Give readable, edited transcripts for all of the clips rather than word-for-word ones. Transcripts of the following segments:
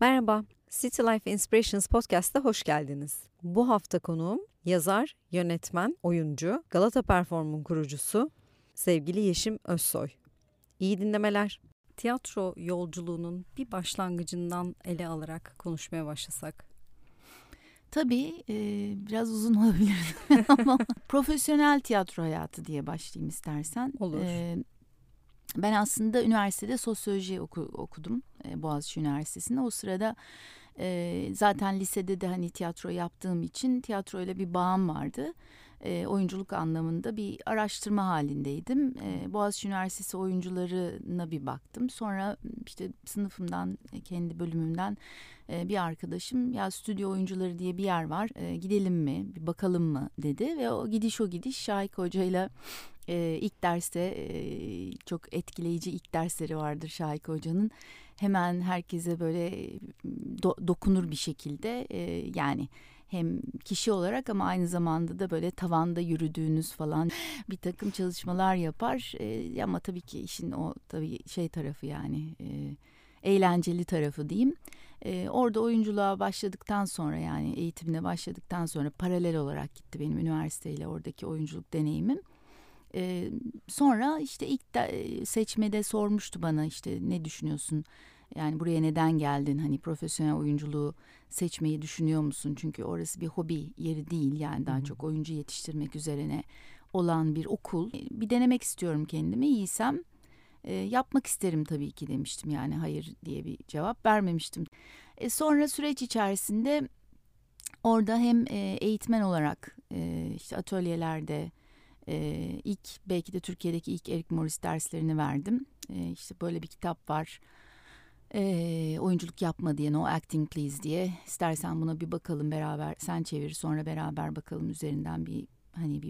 Merhaba, City Life Inspirations Podcast'a hoş geldiniz. Bu hafta konuğum yazar, yönetmen, oyuncu, Galata Perform'un kurucusu sevgili Yeşim Özsoy. İyi dinlemeler. Tiyatro yolculuğunun bir başlangıcından ele alarak konuşmaya başlasak. Tabii biraz uzun olabilir ama profesyonel tiyatro hayatı diye başlayayım istersen. Olur. Ben aslında üniversitede sosyoloji okudum Boğaziçi Üniversitesi'nde. O sırada zaten lisede de hani tiyatro yaptığım için tiyatroyla bir bağım vardı. Oyunculuk anlamında bir araştırma halindeydim. Boğaziçi Üniversitesi oyuncularına bir baktım. Sonra işte sınıfımdan, kendi bölümümden bir arkadaşım ya Stüdyo Oyuncuları diye bir yer var. Gidelim mi, bir bakalım mı dedi ve o gidiş Şaik Hoca ile ilk derste çok etkileyici ilk dersleri vardır Şaik Hoca'nın. Hemen herkese böyle dokunur bir şekilde yani hem kişi olarak ama aynı zamanda da böyle tavanda yürüdüğünüz falan bir takım çalışmalar yapar. Ama tabii ki işin o tabii şey tarafı yani eğlenceli tarafı diyeyim. Orada oyunculuğa başladıktan sonra yani eğitimine başladıktan sonra paralel olarak gitti benim üniversiteyle oradaki oyunculuk deneyimim. Sonra işte ilk seçmede sormuştu bana işte ne düşünüyorsun? Yani buraya neden geldin? Hani profesyonel oyunculuğu seçmeyi düşünüyor musun? Çünkü orası bir hobi yeri değil yani daha çok oyuncu yetiştirmek üzerine olan bir okul. Bir denemek istiyorum kendimi. İyisem yapmak isterim tabii ki demiştim. Yani hayır diye bir cevap vermemiştim. Sonra süreç içerisinde orada hem eğitmen olarak işte atölyelerde ilk belki de Türkiye'deki ilk Eric Morris derslerini verdim. İşte böyle bir kitap var. Oyunculuk yapma diye, No Acting Please diye. İstersen buna bir bakalım beraber. Sen çevir sonra beraber bakalım üzerinden bir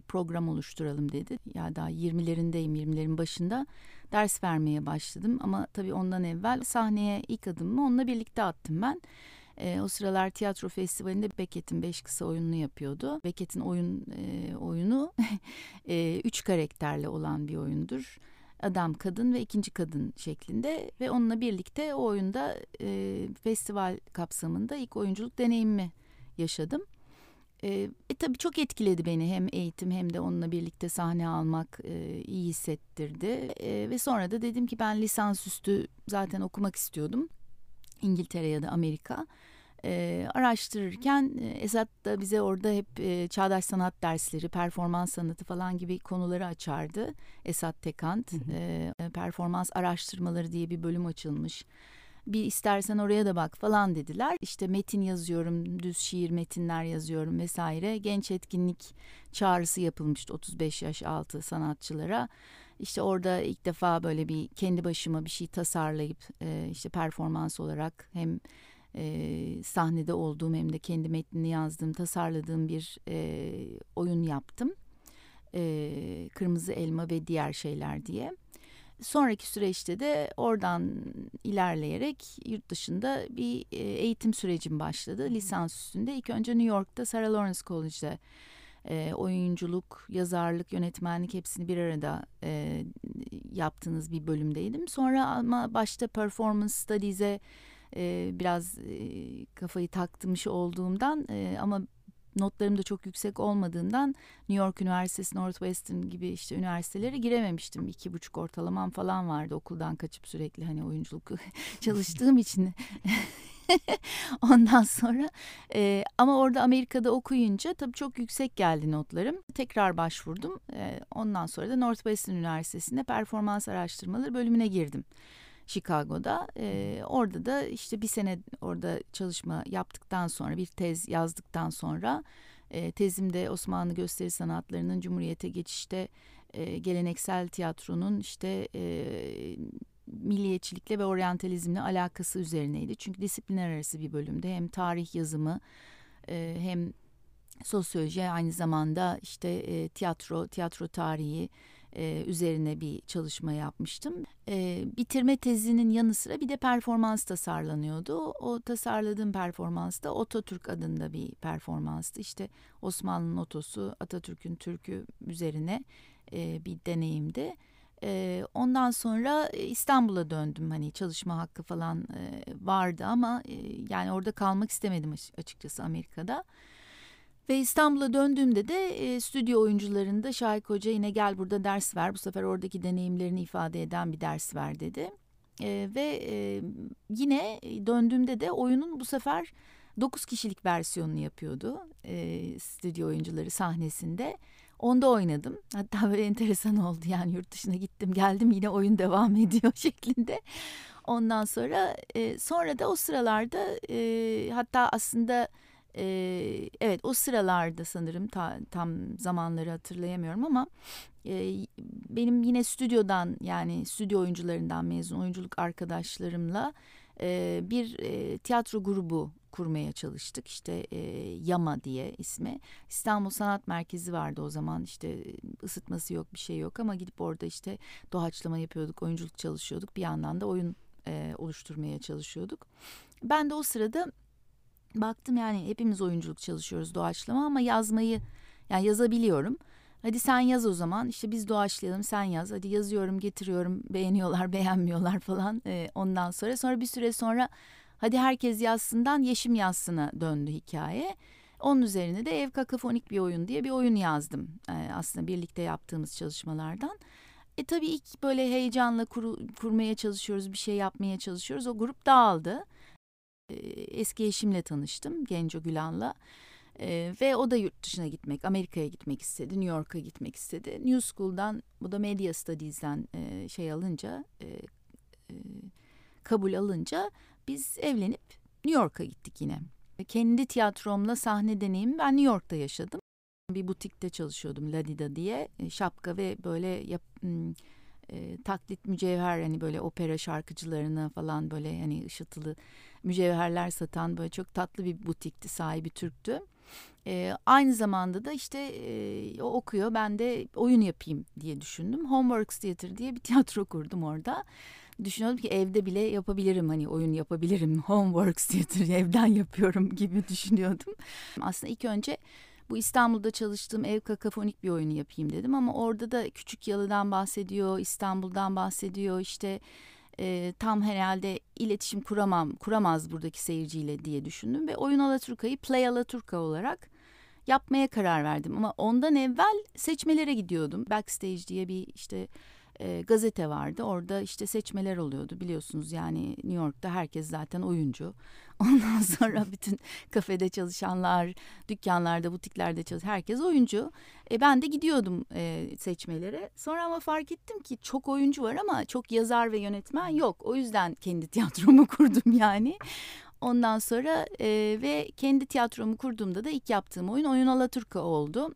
program oluşturalım dedi. Ya daha 20'lerin başında ders vermeye başladım. Ama tabii ondan evvel sahneye ilk adımımı onunla birlikte attım ben. O sıralar tiyatro festivalinde Beckett'in 5 kısa oyununu yapıyordu. Beckett'in oyunu 3 karakterle olan bir oyundur. Adam, kadın ve ikinci kadın şeklinde ve onunla birlikte o oyunda festival kapsamında ilk oyunculuk deneyimimi yaşadım. Tabii çok etkiledi beni hem eğitim hem de onunla birlikte sahne almak iyi hissettirdi. Ve sonra da dedim ki ben lisansüstü zaten okumak istiyordum. İngiltere ya da Amerika. Araştırırken Esat da bize orada hep çağdaş sanat dersleri, performans sanatı falan gibi konuları açardı. Esat Tekant, performans araştırmaları diye bir bölüm açılmış. Bir istersen oraya da bak falan dediler. İşte metin yazıyorum, düz şiir metinler yazıyorum vesaire. Genç etkinlik çağrısı yapılmıştı 35 yaş altı sanatçılara. İşte orada ilk defa böyle bir kendi başıma bir şey tasarlayıp işte performans olarak hem sahnede olduğum hem de kendi metnini yazdığım, tasarladığım bir oyun yaptım. Kırmızı Elma ve diğer şeyler diye. Sonraki süreçte de oradan ilerleyerek yurt dışında bir eğitim sürecim başladı. Lisans üstünde ilk önce New York'ta Sarah Lawrence College'da oyunculuk, yazarlık, yönetmenlik hepsini bir arada yaptığınız bir bölümdeydim. Sonra ama başta performance studies'e biraz kafayı takmış olduğumdan ama notlarım da çok yüksek olmadığından New York Üniversitesi, Northwestern gibi işte üniversitelere girememiştim. 2,5 ortalamam falan vardı okuldan kaçıp sürekli hani oyunculuk çalıştığım için. Ondan sonra ama orada Amerika'da okuyunca tabii çok yüksek geldi notlarım. Tekrar başvurdum. Ondan sonra da Northwestern Üniversitesi'nde performans araştırmaları bölümüne girdim. Chicago'da orada da işte bir sene orada çalışma yaptıktan sonra bir tez yazdıktan sonra tezimde Osmanlı gösteri sanatlarının Cumhuriyete geçişte geleneksel tiyatronun işte milliyetçilikle ve oryantalizmle alakası üzerineydi. Çünkü disiplinler arası bir bölümde hem tarih yazımı hem sosyoloji aynı zamanda işte tiyatro tarihi üzerine bir çalışma yapmıştım. Bitirme tezinin yanı sıra bir de performans tasarlanıyordu. O tasarladığım performans da Atatürk adında bir performanstı. İşte Osmanlı'nın otosu, Atatürk'ün türkü üzerine bir deneyimdi. Ondan sonra İstanbul'a döndüm, hani çalışma hakkı falan vardı ama yani orada kalmak istemedim açıkçası Amerika'da. Ve İstanbul'a döndüğümde de stüdyo oyuncularında Şaik Hoca yine gel burada ders ver, bu sefer oradaki deneyimlerini ifade eden bir ders ver dedi. Ve yine döndüğümde de oyunun bu sefer 9 kişilik versiyonunu yapıyordu stüdyo oyuncuları sahnesinde. Onda oynadım. Hatta böyle enteresan oldu, yani yurt dışına gittim geldim yine oyun devam ediyor şeklinde. Ondan sonra da o sıralarda hatta aslında evet o sıralarda sanırım tam zamanları hatırlayamıyorum ama benim yine stüdyodan, yani stüdyo oyuncularından mezun oyunculuk arkadaşlarımla bir tiyatro grubu kurmaya çalıştık. İşte Yama diye ismi. İstanbul Sanat Merkezi vardı o zaman. İşte ısıtması yok, bir şey yok ama gidip orada işte doğaçlama yapıyorduk, oyunculuk çalışıyorduk. Bir yandan da oyun oluşturmaya çalışıyorduk. Ben de o sırada baktım, yani hepimiz oyunculuk çalışıyoruz, doğaçlama, ama yazmayı, yani yazabiliyorum. Hadi sen yaz o zaman, işte biz doğaçlayalım, sen yaz. Hadi yazıyorum, getiriyorum, beğeniyorlar, beğenmiyorlar falan. Ondan sonra bir süre sonra hadi herkes yazsından Yeşim yazsına döndü hikaye. Onun üzerine de Ev Kakafonik Bir Oyun diye bir oyun yazdım. Aslında birlikte yaptığımız çalışmalardan. Tabii ilk böyle heyecanla kurmaya çalışıyoruz, bir şey yapmaya çalışıyoruz. O grup dağıldı. Eski eşimle tanıştım, Genco Gülan'la. Ve o da yurt dışına gitmek, Amerika'ya gitmek istedi, New York'a gitmek istedi. New School'dan, bu da Media Studies'den şey alınca, kabul alınca biz evlenip New York'a gittik yine. Kendi tiyatromla sahne deneyimi ben New York'ta yaşadım. Bir butikte çalışıyordum, La Dida diye. Şapka ve böyle taklit mücevher, hani böyle opera şarkıcılarına falan böyle hani ışıltılı mücevherler satan böyle çok tatlı bir butikti. Sahibi Türk'tü. Aynı zamanda da işte o okuyor, ben de oyun yapayım diye düşündüm. Homeworks Theater diye bir tiyatro kurdum orada. Düşünüyordum ki evde bile yapabilirim, hani oyun yapabilirim. Homeworks Theater evden yapıyorum gibi düşünüyordum. Aslında ilk önce bu İstanbul'da çalıştığım Ev Kakafonik Bir Oyunu yapayım dedim ama orada da Küçük Yalı'dan bahsediyor, İstanbul'dan bahsediyor, işte tam herhalde iletişim kuramaz buradaki seyirciyle diye düşündüm ve Oyun Alaturka'yı Play Alaturka olarak yapmaya karar verdim. Ama ondan evvel seçmelere gidiyordum. Backstage diye bir işte gazete vardı. Orada işte seçmeler oluyordu, biliyorsunuz, yani New York'ta herkes zaten oyuncu. Ondan sonra bütün kafede çalışanlar, dükkanlarda, butiklerde çalışan herkes oyuncu. Ben de gidiyordum seçmelere. Sonra ama fark ettim ki çok oyuncu var ama çok yazar ve yönetmen yok. O yüzden kendi tiyatromu kurdum yani. Ondan sonra ve kendi tiyatromu kurduğumda da ilk yaptığım oyun Alaturka oldu.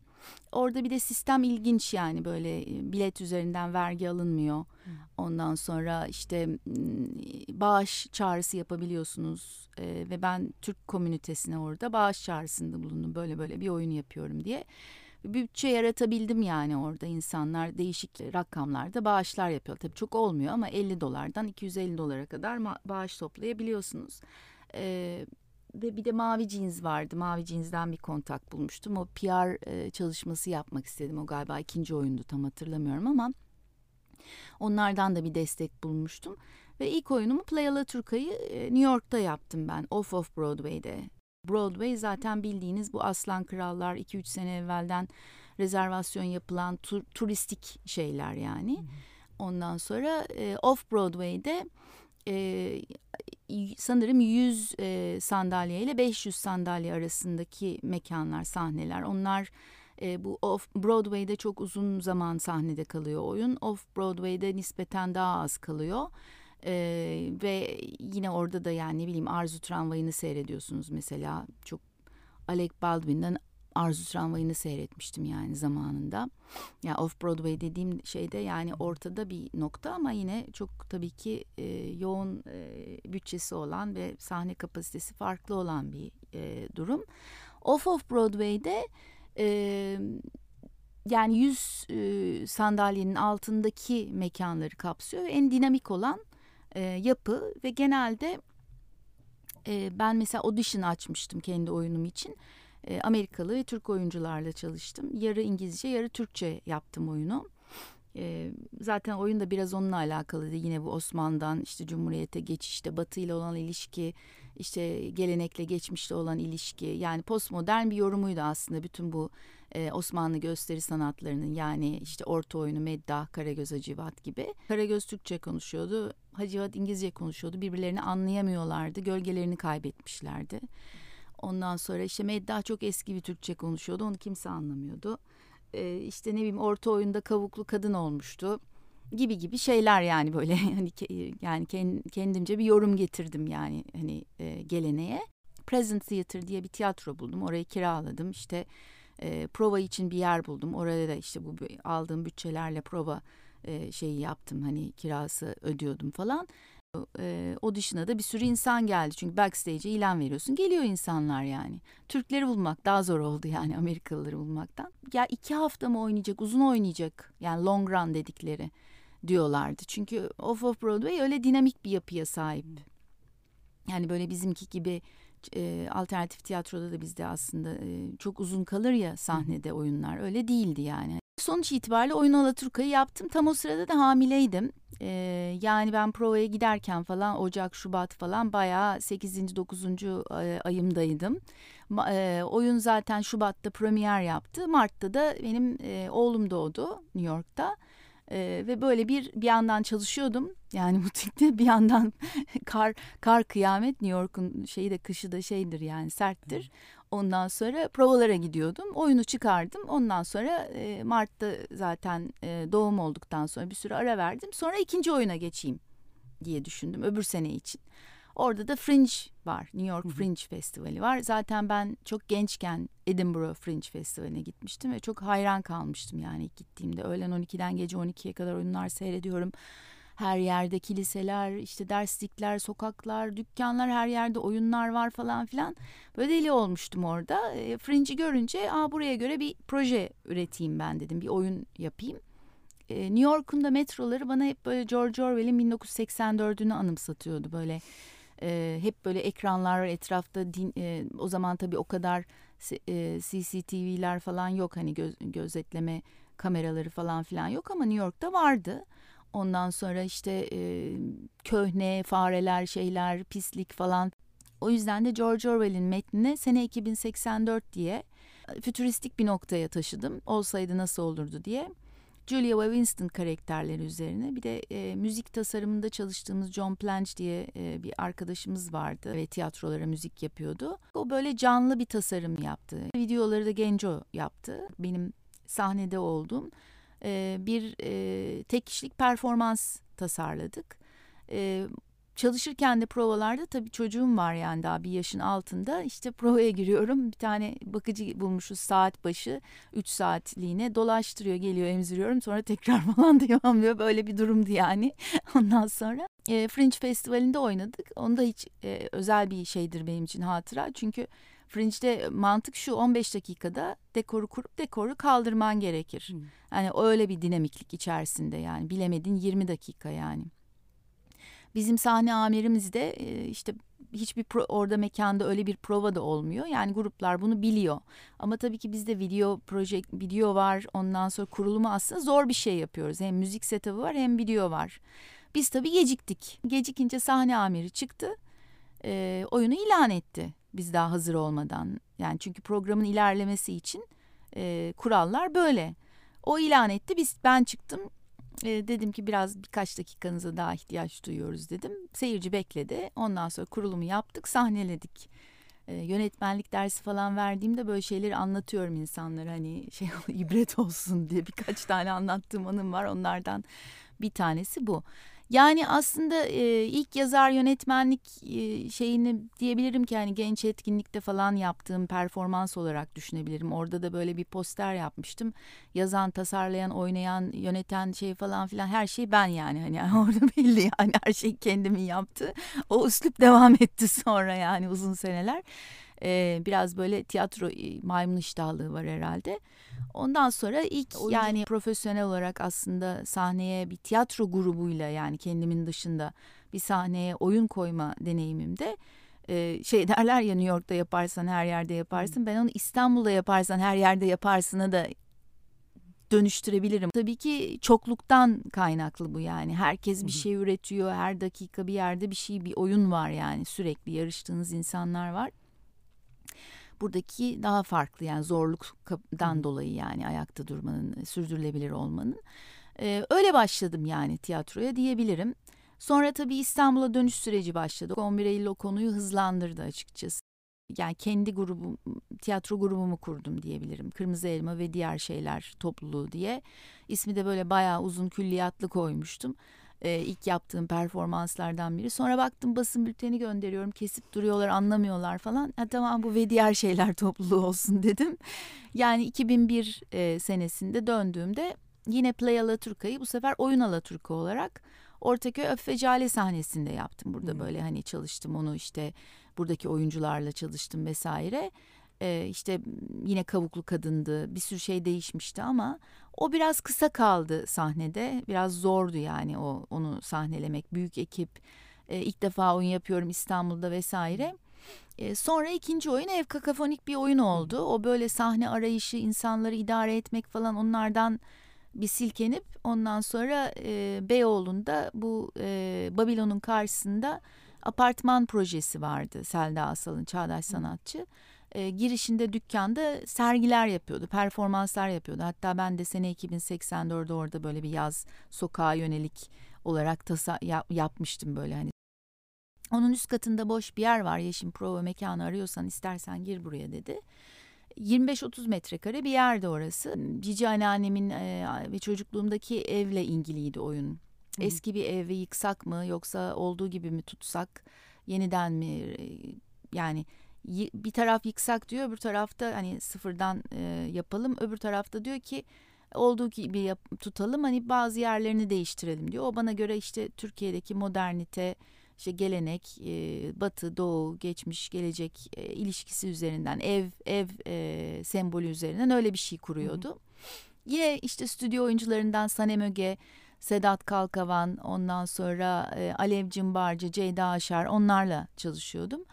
Orada bir de sistem ilginç, yani böyle bilet üzerinden vergi alınmıyor. Ondan sonra işte bağış çağrısı yapabiliyorsunuz ve ben Türk komünitesine orada bağış çağrısında bulundum. Böyle bir oyun yapıyorum diye. Bütçe yaratabildim yani orada, insanlar değişik rakamlarda bağışlar yapıyor. Tabii çok olmuyor ama $50'dan $250 kadar bağış toplayabiliyorsunuz. Ve bir de Mavi Jeans vardı. Mavi Jeans'den bir kontak bulmuştum. O PR çalışması yapmak istedim. O galiba 2. oyundu, tam hatırlamıyorum ama onlardan da bir destek bulmuştum. Ve ilk oyunumu Play Alaturka'yı New York'ta yaptım ben. Off Broadway'de. Broadway zaten bildiğiniz bu Aslan Krallar, 2-3 sene evvelden rezervasyon yapılan turistik şeyler yani. Ondan sonra Off Broadway'de sanırım 100 sandalye ile 500 sandalye arasındaki mekanlar, sahneler. Onlar bu Off Broadway'de çok uzun zaman sahnede kalıyor oyun. Off Broadway'de nispeten daha az kalıyor. Ve yine orada da, yani ne bileyim, Arzu Tramvayı'nı seyrediyorsunuz mesela. Çok Alec Baldwin'den Arzu Tramvayı'nı seyretmiştim yani zamanında. Ya yani Off Broadway dediğim şeyde, yani ortada bir nokta ama yine çok tabii ki yoğun bütçesi olan ve sahne kapasitesi farklı olan bir durum. Off Broadway'de yani 100 sandalyenin altındaki mekanları kapsıyor. En dinamik olan yapı ve genelde ben mesela audition açmıştım kendi oyunum için. Amerikalı ve Türk oyuncularla çalıştım. Yarı İngilizce, yarı Türkçe yaptım oyunu. Zaten oyun da biraz onunla alakalıydı. Yine bu Osmanlı'dan işte Cumhuriyet'e geçişte, Batı ile olan ilişki, işte gelenekle geçmişle olan ilişki. Yani postmodern bir yorumuydu aslında bütün bu Osmanlı gösteri sanatlarının. Yani işte orta oyunu, Meddah, Karagöz, Hacivat gibi. Karagöz Türkçe konuşuyordu, Hacivat İngilizce konuşuyordu. Birbirlerini anlayamıyorlardı, gölgelerini kaybetmişlerdi. Ondan sonra işte Meddah çok eski bir Türkçe konuşuyordu, onu kimse anlamıyordu. İşte ne bileyim, orta oyunda kavuklu kadın olmuştu gibi gibi şeyler, yani böyle hani yani kendimce bir yorum getirdim yani hani geleneğe. Present Theater diye bir tiyatro buldum, orayı kiraladım, işte prova için bir yer buldum, orada da işte bu aldığım bütçelerle prova şeyi yaptım, hani kirası ödüyordum falan. O dışına da bir sürü insan geldi, çünkü Backstage'e ilan veriyorsun, geliyor insanlar yani. Türkleri bulmak daha zor oldu yani, Amerikalıları bulmaktan. Ya 2 hafta mı oynayacak, uzun oynayacak yani, long run dedikleri diyorlardı. Çünkü Off Broadway öyle dinamik bir yapıya sahip. Yani böyle bizimki gibi alternatif tiyatroda da bizde aslında çok uzun kalır ya sahnede oyunlar, öyle değildi yani. Sonuç itibariyle oyun Alaturka'yı yaptım. Tam o sırada da hamileydim. Yani ben provaya giderken falan Ocak, Şubat falan bayağı 8. 9. ayımdaydım. Oyun zaten Şubat'ta premier yaptı. Mart'ta da benim oğlum doğdu New York'ta. Ve böyle bir yandan çalışıyordum. Yani butikte bir yandan kar kıyamet, New York'un şeyi de, kışı da şeydir yani, serttir. Ondan sonra provalara gidiyordum. Oyunu çıkardım. Ondan sonra Mart'ta zaten doğum olduktan sonra bir sürü ara verdim. Sonra ikinci oyuna geçeyim diye düşündüm öbür sene için. Orada da Fringe var. New York Fringe Festivali var. Zaten ben çok gençken Edinburgh Fringe Festivali'ne gitmiştim ve çok hayran kalmıştım yani ilk gittiğimde. Öğlen 12'den gece 12'ye kadar oyunlar seyrediyorum. Her yerde kiliseler, işte derslikler, sokaklar, dükkanlar, her yerde oyunlar var falan filan. Böyle deli olmuştum orada. Fringe'i görünce, buraya göre bir proje üreteyim ben dedim. Bir oyun yapayım. New York'un da metroları bana hep böyle George Orwell'in 1984'ünü anımsatıyordu. Böyle hep böyle ekranlar etrafta, o zaman tabii o kadar CCTV'ler falan yok. Hani gözetleme kameraları falan filan yok ama New York'ta vardı. Ondan sonra işte köhne, fareler, şeyler, pislik falan. O yüzden de George Orwell'in metnine sene 2084 diye fütüristik bir noktaya taşıdım. Olsaydı nasıl olurdu diye. Julia ve Winston karakterleri üzerine. Bir de müzik tasarımında çalıştığımız John Plange diye bir arkadaşımız vardı ve tiyatrolara müzik yapıyordu. O böyle canlı bir tasarım yaptı. Videoları da Genco yaptı. Benim sahnede olduğum bir tek kişilik performans tasarladık. Çalışırken de provalarda tabii çocuğum var yani, daha 1 yaşın altında. İşte provaya giriyorum, bir tane bakıcı bulmuşuz saat başı 3 saatliğine dolaştırıyor, geliyor emziriyorum, sonra tekrar falan devam ediyor, böyle bir durumdu yani. Ondan sonra Fringe Festivali'nde oynadık. Onda hiç özel bir şeydir benim için, hatıra. Çünkü Fringe'de mantık şu: 15 dakikada dekoru kurup dekoru kaldırman gerekir. Yani öyle bir dinamiklik içerisinde yani, bilemedin 20 dakika yani. Bizim sahne amirimiz de işte hiçbir orada mekanda öyle bir prova da olmuyor. Yani gruplar bunu biliyor. Ama tabii ki bizde video var. Ondan sonra kurulumu aslında zor bir şey yapıyoruz. Hem müzik setup'ı var hem video var. Biz tabii geciktik. Gecikince sahne amiri çıktı. Oyunu ilan etti biz daha hazır olmadan. Yani çünkü programın ilerlemesi için kurallar böyle. O ilan etti. Ben çıktım. Dedim ki birkaç dakikanıza daha ihtiyaç duyuyoruz dedim. Seyirci bekledi. Ondan sonra kurulumu yaptık, sahneledik. Yönetmenlik dersi falan verdiğimde böyle şeyleri anlatıyorum insanlara, hani şey ibret olsun diye birkaç tane anlattığım anım var. Onlardan bir tanesi bu. Yani aslında ilk yazar yönetmenlik şeyini diyebilirim ki, hani genç etkinlikte falan yaptığım performans olarak düşünebilirim. Orada da böyle bir poster yapmıştım. Yazan, tasarlayan, oynayan, yöneten şey falan filan, her şey ben yani. Hani orada belli yani, her şey kendimin yaptığı. O üslup devam etti sonra yani uzun seneler. Biraz böyle tiyatro maymun iştahlığı var herhalde. Ondan sonra ilk yani profesyonel olarak aslında sahneye bir tiyatro grubuyla, yani kendimin dışında bir sahneye oyun koyma deneyimimde, şey derler ya, New York'ta yaparsan her yerde yaparsın. Ben onu İstanbul'da yaparsan her yerde yaparsına da dönüştürebilirim. Tabii ki çokluktan kaynaklı bu yani. Herkes bir şey üretiyor. Her dakika bir yerde bir şey, bir oyun var yani. Sürekli yarıştığınız insanlar var. Buradaki daha farklı yani zorluktan dolayı yani ayakta durmanın, sürdürülebilir olmanın. Öyle başladım yani tiyatroya diyebilirim. Sonra tabii İstanbul'a dönüş süreci başladı. 11 Eylül o konuyu hızlandırdı açıkçası. Yani kendi grubum, tiyatro grubumu kurdum diyebilirim. Kırmızı Elma ve diğer şeyler topluluğu diye. İsmi de böyle bayağı uzun külliyatlı koymuştum. İlk yaptığım performanslardan biri. Sonra baktım basın bülteni gönderiyorum. Kesip duruyorlar, anlamıyorlar falan. Tamam bu ve diğer şeyler topluluğu olsun dedim. Yani 2001 senesinde döndüğümde yine Play Alaturka'yı bu sefer Oyun Alaturka olarak Ortaköy Öpfe Cale sahnesinde yaptım. Burada böyle hani çalıştım onu işte buradaki oyuncularla çalıştım vesaire. İşte yine Kavuklu Kadın'dı. Bir sürü şey değişmişti ama o biraz kısa kaldı sahnede. Biraz zordu yani onu sahnelemek. Büyük ekip. İlk defa oyun yapıyorum İstanbul'da vesaire. Sonra ikinci oyun ev kakafonik bir oyun oldu. O böyle sahne arayışı, insanları idare etmek falan onlardan bir silkenip ondan sonra Beyoğlu'nda bu Babylon'un karşısında apartman projesi vardı. Selda Asal'ın Çağdaş Sanatçı. Girişinde dükkanda sergiler yapıyordu, performanslar yapıyordu. Hatta ben de sene 2084'de orada böyle bir yaz sokağa yönelik olarak yapmıştım böyle hani. Onun üst katında boş bir yer var. Yeşim prova mekanı arıyorsan istersen gir buraya dedi. 25-30 metrekare bir yerde orası. Cici anneannemin ve çocukluğumdaki evle ilgiliydi oyun. Eski bir evi yıksak mı yoksa olduğu gibi mi tutsak, yeniden mi yani bir taraf yıksak diyor, öbür tarafta hani sıfırdan yapalım, öbür tarafta diyor ki olduğu gibi tutalım hani bazı yerlerini değiştirelim diyor. O bana göre işte Türkiye'deki modernite, işte gelenek, batı, doğu, geçmiş, gelecek ilişkisi üzerinden ev sembolü üzerinden öyle bir şey kuruyordu. Yine işte stüdyo oyuncularından Sanem Öge, Sedat Kalkavan, ondan sonra Alev Cimbarcı, Ceyda Aşar onlarla çalışıyordum.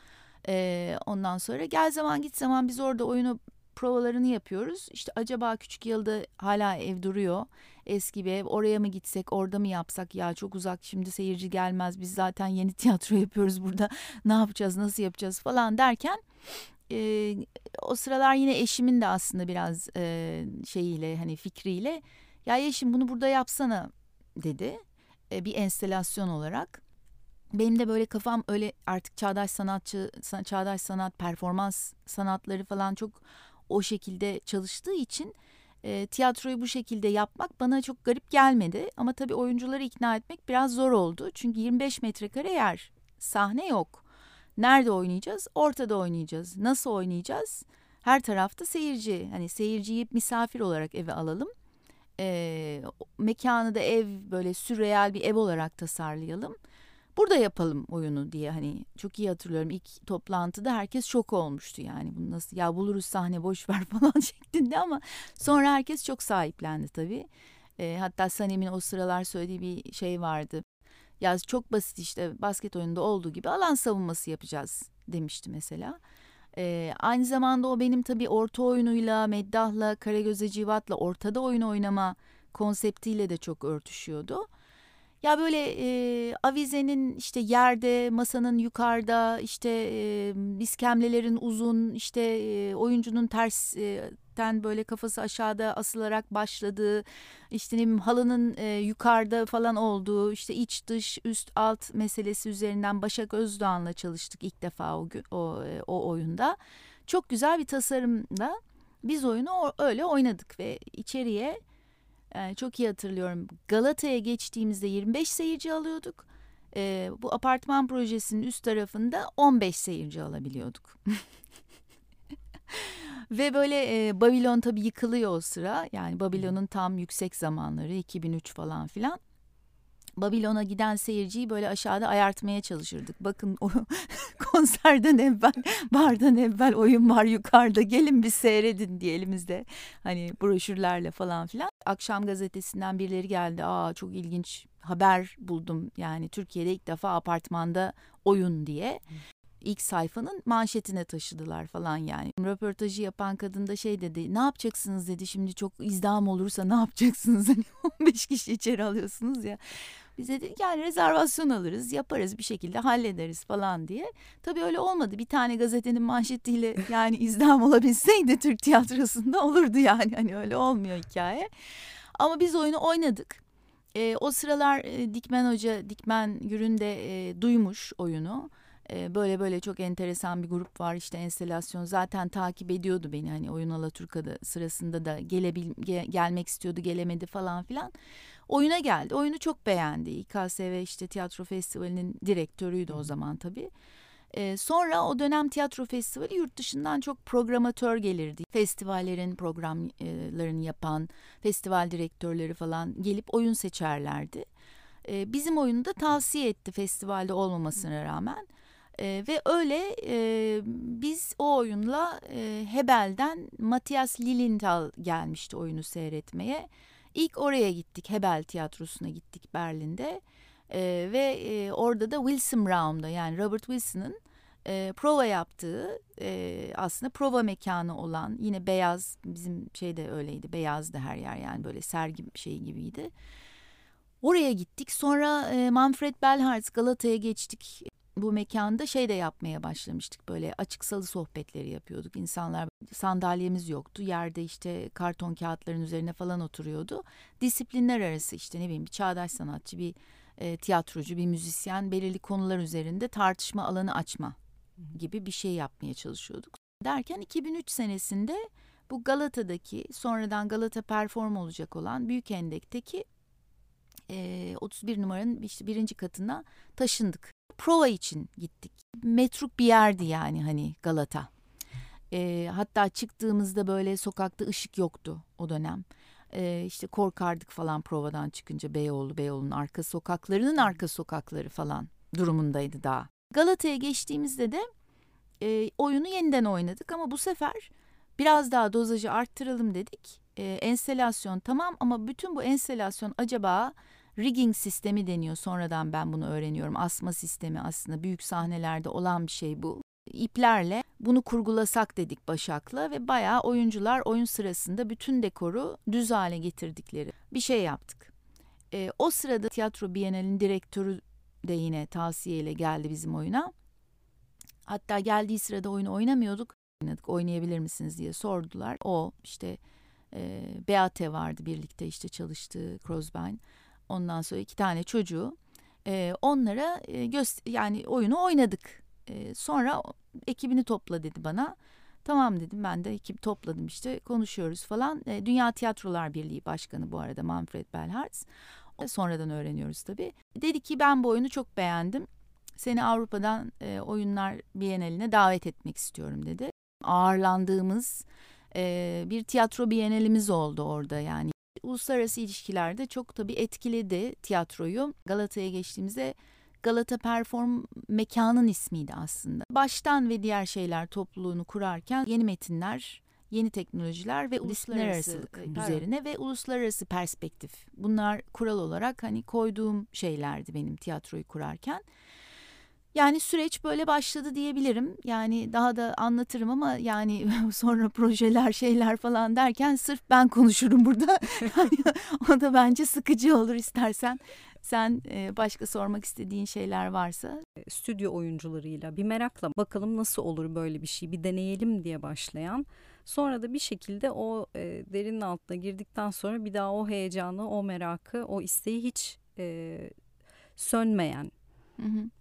Ondan sonra gel zaman git zaman biz orada oyunu provalarını yapıyoruz. İşte acaba Küçükyalı'da hala ev duruyor. Eski bir ev. Oraya mı gitsek, orada mı yapsak? Ya çok uzak, şimdi seyirci gelmez. Biz zaten yeni tiyatro yapıyoruz burada. Ne yapacağız, nasıl yapacağız falan derken o sıralar yine eşimin de aslında biraz şeyiyle hani fikriyle ya Yeşim bunu burada yapsana dedi. Bir enstelasyon olarak. Benim de böyle kafam öyle artık çağdaş sanatçı, çağdaş sanat, performans sanatları falan çok o şekilde çalıştığı için tiyatroyu bu şekilde yapmak bana çok garip gelmedi. Ama tabii oyuncuları ikna etmek biraz zor oldu. Çünkü 25 metrekare yer, sahne yok. Nerede oynayacağız? Ortada oynayacağız. Nasıl oynayacağız? Her tarafta seyirci. Hani seyirciyi misafir olarak eve alalım. Mekanı da ev böyle sürreal bir ev olarak tasarlayalım. Burada yapalım oyunu diye hani çok iyi hatırlıyorum ilk toplantıda herkes şok olmuştu yani bunu nasıl ya buluruz sahne boş ver falan şeklinde ama sonra herkes çok sahiplendi tabii. Hatta Sanem'in o sıralar söylediği bir şey vardı. Ya çok basit işte basket oyununda olduğu gibi alan savunması yapacağız demişti mesela. Aynı zamanda o benim tabii orta oyunuyla, Meddah'la, Karagöz'e, Hacivat'la ortada oyun oynama konseptiyle de çok örtüşüyordu. Ya böyle avizenin işte yerde, masanın yukarıda, işte iskemlelerin uzun, işte oyuncunun tersten böyle kafası aşağıda asılarak başladığı, işte ne bileyim halının yukarıda falan olduğu, işte iç dış üst alt meselesi üzerinden Başak Özdoğan'la çalıştık ilk defa o oyunda. Çok güzel bir tasarımda biz oyunu öyle oynadık ve içeriye... Yani çok iyi hatırlıyorum. Galata'ya geçtiğimizde 25 seyirci alıyorduk. Bu apartman projesinin üst tarafında 15 seyirci alabiliyorduk. Ve böyle Babylon tabii yıkılıyor o sıra. Yani Babylon'un tam yüksek zamanları 2003 falan filan. Babylon'a giden seyirciyi böyle aşağıda ayartmaya çalışırdık. Bakın o konserden evvel, bardan evvel oyun var yukarıda. Gelin bir seyredin diye elimizde hani broşürlerle falan filan. Akşam gazetesinden birileri geldi. Aa çok ilginç haber buldum. Yani Türkiye'de ilk defa apartmanda oyun diye. ilk sayfanın manşetine taşıdılar falan yani. Röportajı yapan kadın da şey dedi, ne yapacaksınız dedi, şimdi çok izdiham olursa ne yapacaksınız? 15 kişi içeri alıyorsunuz ya. Biz dedik yani rezervasyon alırız, yaparız bir şekilde, hallederiz falan diye. Tabii öyle olmadı. Bir tane gazetenin manşetiyle yani izdiham olabilseydi Türk tiyatrosunda olurdu yani. Hani öyle olmuyor hikaye. Ama biz oyunu oynadık. O sıralar Dikmen Hoca, Dikmen Gür'ün de duymuş oyunu. Böyle böyle çok enteresan bir grup var işte, enstelasyon, zaten takip ediyordu beni hani oyun Alaturka'da sırasında da gelmek istiyordu, gelemedi falan filan. Oyuna geldi, oyunu çok beğendi. İKSV işte tiyatro festivalinin direktörüydü o zaman tabii. Sonra o dönem tiyatro festivali yurt dışından çok programatör gelirdi. Festivallerin programlarını yapan festival direktörleri falan gelip oyun seçerlerdi. Bizim oyunu da tavsiye etti festivalde olmamasına rağmen. Ve öyle biz o oyunla Hebel'den Matthias Lilienthal gelmişti oyunu seyretmeye. İlk oraya gittik, Hebel Tiyatrosu'na gittik Berlin'de. Ve orada da Wilson Brown'da, yani Robert Wilson'ın prova yaptığı, aslında prova mekanı olan, yine beyaz, bizim şeyde öyleydi, beyazdı her yer yani, böyle sergi şeyi gibiydi. Oraya gittik, sonra Manfred Bellhardt Galata'ya geçtik. Bu mekanda şey de yapmaya başlamıştık, böyle açık salı sohbetleri yapıyorduk. İnsanlar, sandalyemiz yoktu, yerde işte karton kağıtların üzerine falan oturuyordu. Disiplinler arası işte ne bileyim bir çağdaş sanatçı, bir tiyatrocu, bir müzisyen, belirli konular üzerinde tartışma alanı açma gibi bir şey yapmaya çalışıyorduk. Derken 2003 senesinde bu Galata'daki, sonradan Galata Perform olacak olan Büyükendek'teki 31 numaranın işte birinci katına taşındık. Prova için gittik. Metruk bir yerdi yani hani Galata. Hatta çıktığımızda böyle sokakta ışık yoktu o dönem. İşte korkardık falan provadan çıkınca, Beyoğlu'nun arka sokaklarının arka sokakları falan durumundaydı daha. Galata'ya geçtiğimizde de oyunu yeniden oynadık ama bu sefer biraz daha dozajı arttıralım dedik. Enstelasyon tamam ama bütün bu enstelasyon acaba... Rigging sistemi deniyor. Sonradan ben bunu öğreniyorum. Asma sistemi aslında büyük sahnelerde olan bir şey bu. İplerle bunu kurgulasak dedik Başak'la ve bayağı oyuncular oyun sırasında bütün dekoru düz hale getirdikleri bir şey yaptık. O sırada tiyatro Bienalinin direktörü de yine tavsiyeyle geldi bizim oyuna. Hatta geldiği sırada oyunu oynamıyorduk. Oynayabilir misiniz diye sordular. O işte Beate vardı birlikte işte çalıştığı Crosbyne. Ondan sonra 2 tane çocuğu, onlara yani oyunu oynadık. Sonra ekibini topla dedi bana. Tamam dedim, ben de ekip topladım işte, konuşuyoruz falan. Dünya Tiyatrolar Birliği Başkanı bu arada Manfred Bellhardt. Sonradan öğreniyoruz tabii. Dedi ki ben bu oyunu çok beğendim. Seni Avrupa'dan oyunlar Bienali'ne davet etmek istiyorum dedi. Ağırlandığımız bir tiyatro Bienalimiz oldu orada yani. Uluslararası ilişkilerde çok tabii etkiledi tiyatroyu. Galata'ya geçtiğimizde Galata Perform mekanın ismiydi aslında. Baştan ve diğer şeyler topluluğunu kurarken yeni metinler, yeni teknolojiler ve uluslararasılık üzerine ve uluslararası perspektif. Bunlar kural olarak hani koyduğum şeylerdi benim tiyatroyu kurarken. Yani süreç böyle başladı diyebilirim. Yani daha da anlatırım ama yani sonra projeler, şeyler falan derken sırf ben konuşurum burada. Yani o da bence sıkıcı olur, istersen sen başka sormak istediğin şeyler varsa. Stüdyo oyuncularıyla bir merakla bakalım nasıl olur böyle bir şey, bir deneyelim diye başlayan. Sonra da bir şekilde o derinin altına girdikten sonra bir daha o heyecanı, o merakı, o isteği hiç sönmeyen.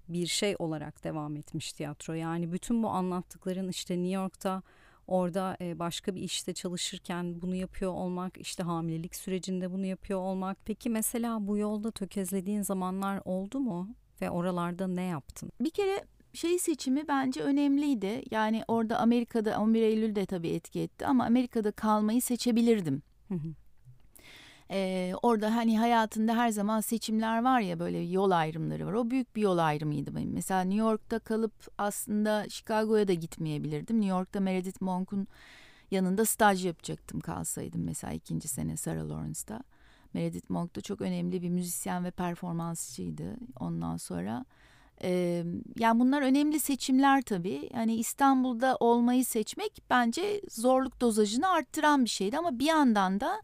Bir şey olarak devam etmiş tiyatro. Yani bütün bu anlattıkların işte New York'ta, orada başka bir işte çalışırken bunu yapıyor olmak, işte hamilelik sürecinde bunu yapıyor olmak. Peki mesela bu yolda tökezlediğin zamanlar oldu mu ve oralarda ne yaptın? Bir kere şey seçimi bence önemliydi. Yani orada Amerika'da 11 Eylül'de tabii etki etti ama Amerika'da kalmayı seçebilirdim. Orada hani hayatında her zaman seçimler var ya, böyle yol ayrımları var. O büyük bir yol ayrımıydı benim. Mesela New York'ta kalıp aslında Chicago'ya da gitmeyebilirdim. New York'ta Meredith Monk'un yanında staj yapacaktım kalsaydım mesela 2. sene Sarah Lawrence'da. Meredith Monk da çok önemli bir müzisyen ve performansçıydı. Ondan sonra Yani bunlar önemli seçimler tabii. Yani İstanbul'da olmayı seçmek bence zorluk dozajını arttıran bir şeydi ama bir yandan da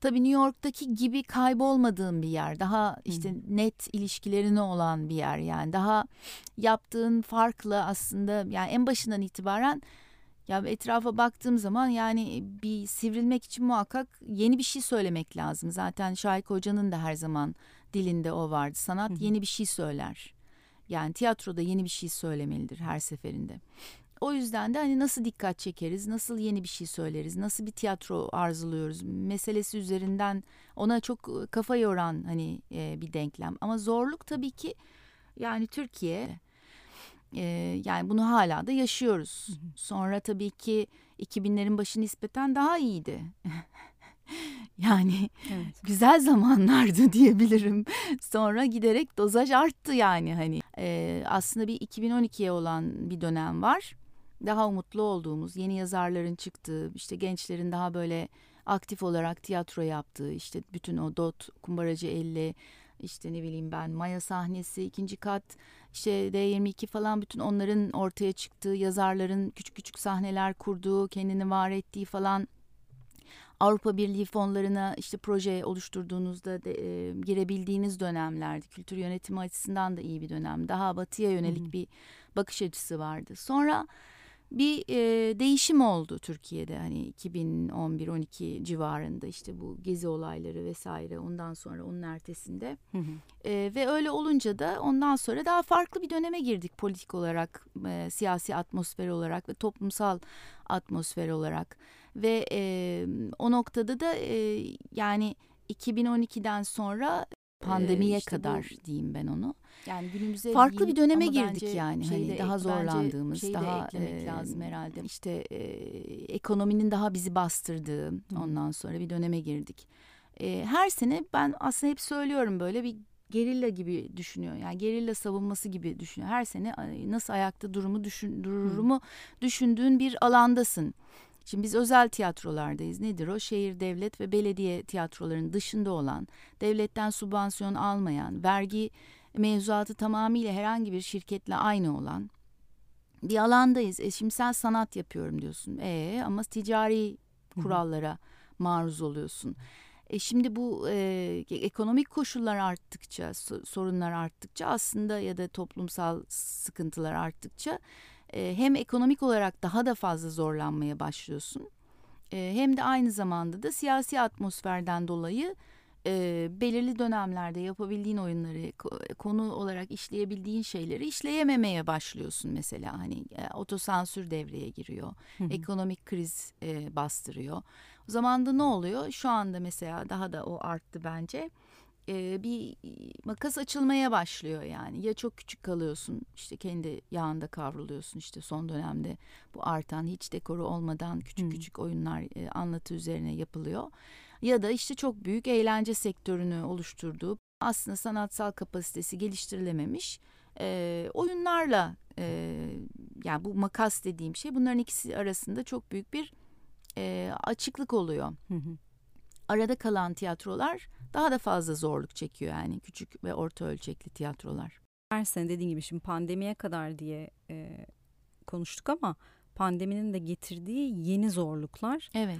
tabii New York'taki gibi kaybolmadığın bir yer, daha işte net ilişkilerine olan bir yer, yani daha yaptığın farklı aslında, yani en başından itibaren ya etrafa baktığım zaman yani bir sivrilmek için muhakkak yeni bir şey söylemek lazım. Zaten Şaik Hoca'nın da her zaman dilinde o vardı. Sanat yeni bir şey söyler. Yani tiyatroda yeni bir şey söylemelidir her seferinde. O yüzden de hani nasıl dikkat çekeriz, nasıl yeni bir şey söyleriz, nasıl bir tiyatro arzuluyoruz meselesi üzerinden ona çok kafa yoran hani bir denklem. Ama zorluk tabii ki yani Türkiye, yani bunu hala da yaşıyoruz. Sonra tabii ki 2000'lerin başı nispeten daha iyiydi. Yani evet, güzel zamanlardı diyebilirim. Sonra giderek dozaj arttı yani hani. Aslında bir 2012'ye olan bir dönem var. Daha umutlu olduğumuz, yeni yazarların çıktığı, işte gençlerin daha böyle aktif olarak tiyatro yaptığı, işte bütün o DOT, Kumbaracı 50, işte ne bileyim ben Maya sahnesi, ikinci kat, işte D22 falan, bütün onların ortaya çıktığı, yazarların küçük küçük sahneler kurduğu, kendini var ettiği falan. Avrupa Birliği fonlarına işte proje oluşturduğunuzda girebildiğiniz dönemlerdi. Kültür yönetimi açısından da iyi bir dönem. Daha batıya yönelik bir bakış açısı vardı. Sonra bir değişim oldu Türkiye'de. Hani 2011-12 civarında işte bu gezi olayları vesaire, ondan sonra onun ertesinde. Ve öyle olunca da ondan sonra daha farklı bir döneme girdik politik olarak, siyasi atmosfer olarak ve toplumsal atmosfer olarak. Ve o noktada da yani 2012'den sonra pandemiye işte kadar bu, diyeyim ben onu. Yani günümüze farklı bir döneme girdik yani. Hani daha zorlandığımız, daha eklemek lazım herhalde. İşte ekonominin daha bizi bastırdığı ondan sonra bir döneme girdik. Her sene ben aslında hep söylüyorum, böyle bir gerilla gibi düşünüyor. Yani gerilla savunması gibi düşünüyor. Her sene nasıl ayakta durumu düşündüğün bir alandasın. Şimdi biz özel tiyatrolardayız. Nedir o? Şehir, devlet ve belediye tiyatrolarının dışında olan, devletten sübvansiyon almayan, vergi mevzuatı tamamıyla herhangi bir şirketle aynı olan bir alandayız. Şimdi sen sanat yapıyorum diyorsun. Ama ticari kurallara maruz oluyorsun. Şimdi bu ekonomik koşullar arttıkça, sorunlar arttıkça aslında, ya da toplumsal sıkıntılar arttıkça hem ekonomik olarak daha da fazla zorlanmaya başlıyorsun, hem de aynı zamanda da siyasi atmosferden dolayı belirli dönemlerde yapabildiğin oyunları, konu olarak işleyebildiğin şeyleri işleyememeye başlıyorsun mesela. Hani otosansür devreye giriyor, ekonomik kriz bastırıyor. O zaman da ne oluyor? Şu anda mesela daha da o arttı bence. Bir makas açılmaya başlıyor yani. Ya çok küçük kalıyorsun, işte kendi yağında kavruluyorsun, işte son dönemde bu artan, hiç dekoru olmadan küçük küçük oyunlar anlatı üzerine yapılıyor. Ya da işte çok büyük eğlence sektörünü oluşturduğu, aslında sanatsal kapasitesi geliştirilememiş oyunlarla, yani bu makas dediğim şey, bunların ikisi arasında çok büyük bir açıklık oluyor. Arada kalan tiyatrolar daha da fazla zorluk çekiyor yani, küçük ve orta ölçekli tiyatrolar. Her sene dediğin gibi şimdi pandemiye kadar diye konuştuk ama pandeminin de getirdiği yeni zorluklar. Evet.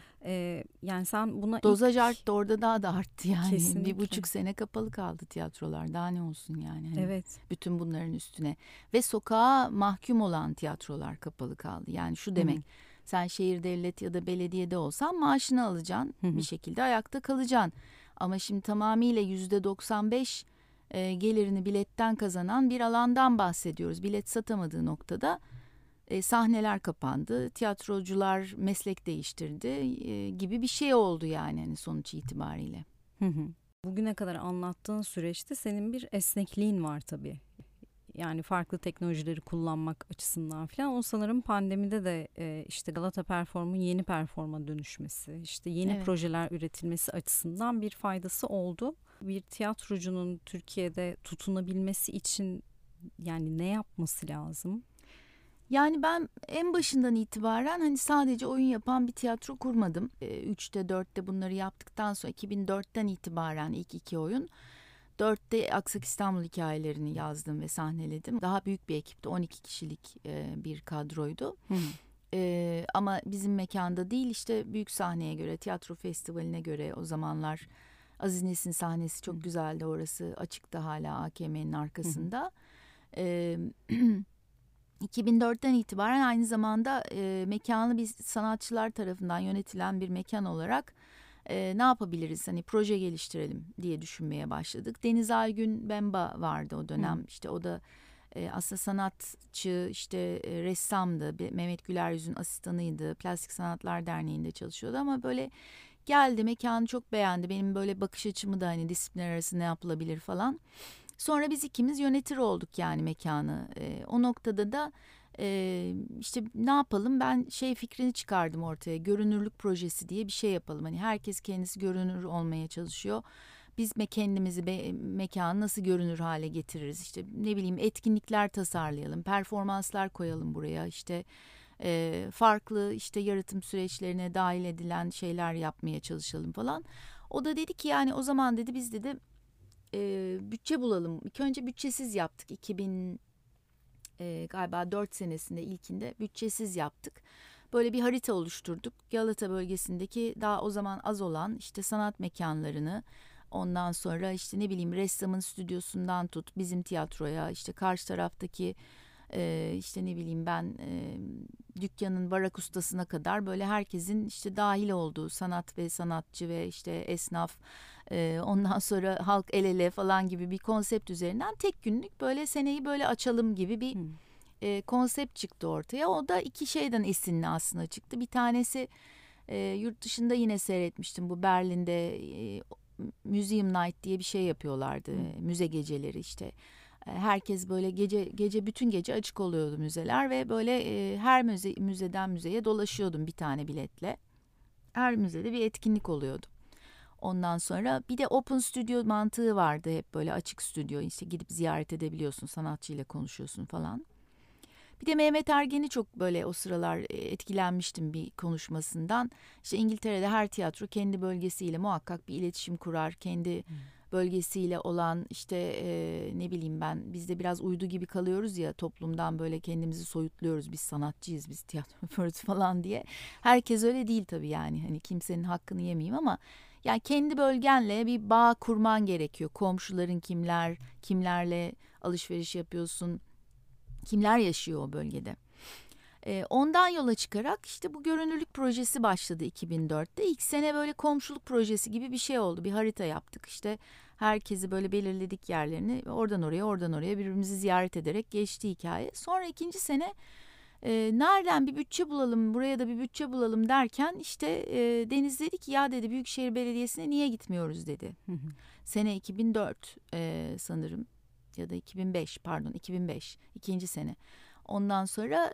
Yani sen buna dozaj arttı, orada daha da arttı yani. Kesinlikle. 1,5 sene kapalı kaldı tiyatrolar. Daha ne olsun yani. Hani evet. Bütün bunların üstüne. Ve sokağa mahkum olan tiyatrolar kapalı kaldı. Yani şu demek. Sen şehir, devlet ya da belediyede olsan maaşını alacaksın. Bir şekilde ayakta kalacaksın. Ama şimdi tamamıyla %95 gelirini biletten kazanan bir alandan bahsediyoruz. Bilet satamadığı noktada sahneler kapandı, tiyatrocular meslek değiştirdi gibi bir şey oldu yani, hani sonuç itibariyle. Bugüne kadar anlattığın süreçte senin bir esnekliğin var tabii. Yani farklı teknolojileri kullanmak açısından falan. O sanırım pandemide de işte Galata Perform'un yeni performa dönüşmesi, işte yeni projeler üretilmesi açısından bir faydası oldu. Bir tiyatrocunun Türkiye'de tutunabilmesi için yani ne yapması lazım? Yani ben en başından itibaren hani sadece oyun yapan bir tiyatro kurmadım. 3'te 4'te bunları yaptıktan sonra 2004'ten itibaren ilk 2 oyun. 2004'te Aksak İstanbul hikayelerini yazdım ve sahneledim. Daha büyük bir ekipti, 12 kişilik bir kadroydu. Ama bizim mekanda değil, işte büyük sahneye göre, tiyatro festivaline göre o zamanlar Aziz Nesin sahnesi çok güzeldi, orası açıkta hala AKM'nin arkasında. 2004'ten itibaren aynı zamanda mekanlı bir sanatçılar tarafından yönetilen bir mekan olarak ne yapabiliriz, hani proje geliştirelim diye düşünmeye başladık. Deniz Aygün Bemba vardı o dönem. İşte o da aslında sanatçı, işte ressamdı, Mehmet Güler Yüz'ün asistanıydı, Plastik Sanatlar Derneği'nde çalışıyordu ama böyle geldi, mekanı çok beğendi, benim böyle bakış açımı da, hani disiplinler arası ne yapılabilir falan. Sonra biz ikimiz yönetir olduk yani mekanı. O noktada da işte ne yapalım, ben fikrini çıkardım ortaya, görünürlük projesi diye bir şey yapalım. Hani herkes kendisi görünür olmaya çalışıyor. Biz kendimizi, mekanı nasıl görünür hale getiririz? İşte ne bileyim, etkinlikler tasarlayalım, performanslar koyalım buraya. İşte farklı işte yaratım süreçlerine dahil edilen şeyler yapmaya çalışalım falan. O da dedi ki yani o zaman dedi biz dedi bütçe bulalım. İlk önce bütçesiz yaptık. 2004 senesinde ilkinde bütçesiz yaptık. Böyle bir harita oluşturduk. Galata bölgesindeki daha o zaman az olan işte sanat mekanlarını, ondan sonra işte ne bileyim ressamın stüdyosundan tut bizim tiyatroya, işte karşı taraftaki işte ne bileyim ben dükkanın barak ustasına kadar böyle herkesin işte dahil olduğu sanat ve sanatçı ve işte esnaf, ondan sonra halk el ele falan gibi bir konsept üzerinden tek günlük böyle seneyi böyle açalım gibi bir konsept çıktı ortaya. O da iki şeyden esinli aslında çıktı. Bir tanesi yurt dışında yine seyretmiştim, bu Berlin'de Museum Night diye bir şey yapıyorlardı. Müze geceleri işte. Herkes böyle gece bütün gece açık oluyordu müzeler ve böyle her müzeden müzeye dolaşıyordum bir tane biletle. Her müzede bir etkinlik oluyordu. Ondan sonra bir de open studio mantığı vardı, hep böyle açık stüdyo, işte gidip ziyaret edebiliyorsun, sanatçıyla konuşuyorsun falan. Bir de Mehmet Ergen'i çok böyle o sıralar etkilenmiştim bir konuşmasından. İşte İngiltere'de her tiyatro kendi bölgesiyle muhakkak bir iletişim kurar, kendi bölgesiyle olan işte ne bileyim ben, biz de biraz uydu gibi kalıyoruz ya toplumdan, böyle kendimizi soyutluyoruz, biz sanatçıyız, biz tiyatro yapıyoruz falan diye. Herkes öyle değil tabii, yani hani kimsenin hakkını yemeyeyim ama yani kendi bölgenle bir bağ kurman gerekiyor. Komşuların kimlerle alışveriş yapıyorsun, kimler yaşıyor o bölgede. Ondan yola çıkarak işte bu görünürlük projesi başladı 2004'te. İlk sene böyle komşuluk projesi gibi bir şey oldu. Bir harita yaptık, işte herkesi böyle belirledik yerlerini, oradan oraya birbirimizi ziyaret ederek geçti hikaye. Sonra ikinci sene nereden bir bütçe bulalım, buraya da bir bütçe bulalım derken işte Deniz dedi ki ya dedi Büyükşehir Belediyesi'ne niye gitmiyoruz dedi. Sene 2004 sanırım ya da 2005 ikinci sene. Ondan sonra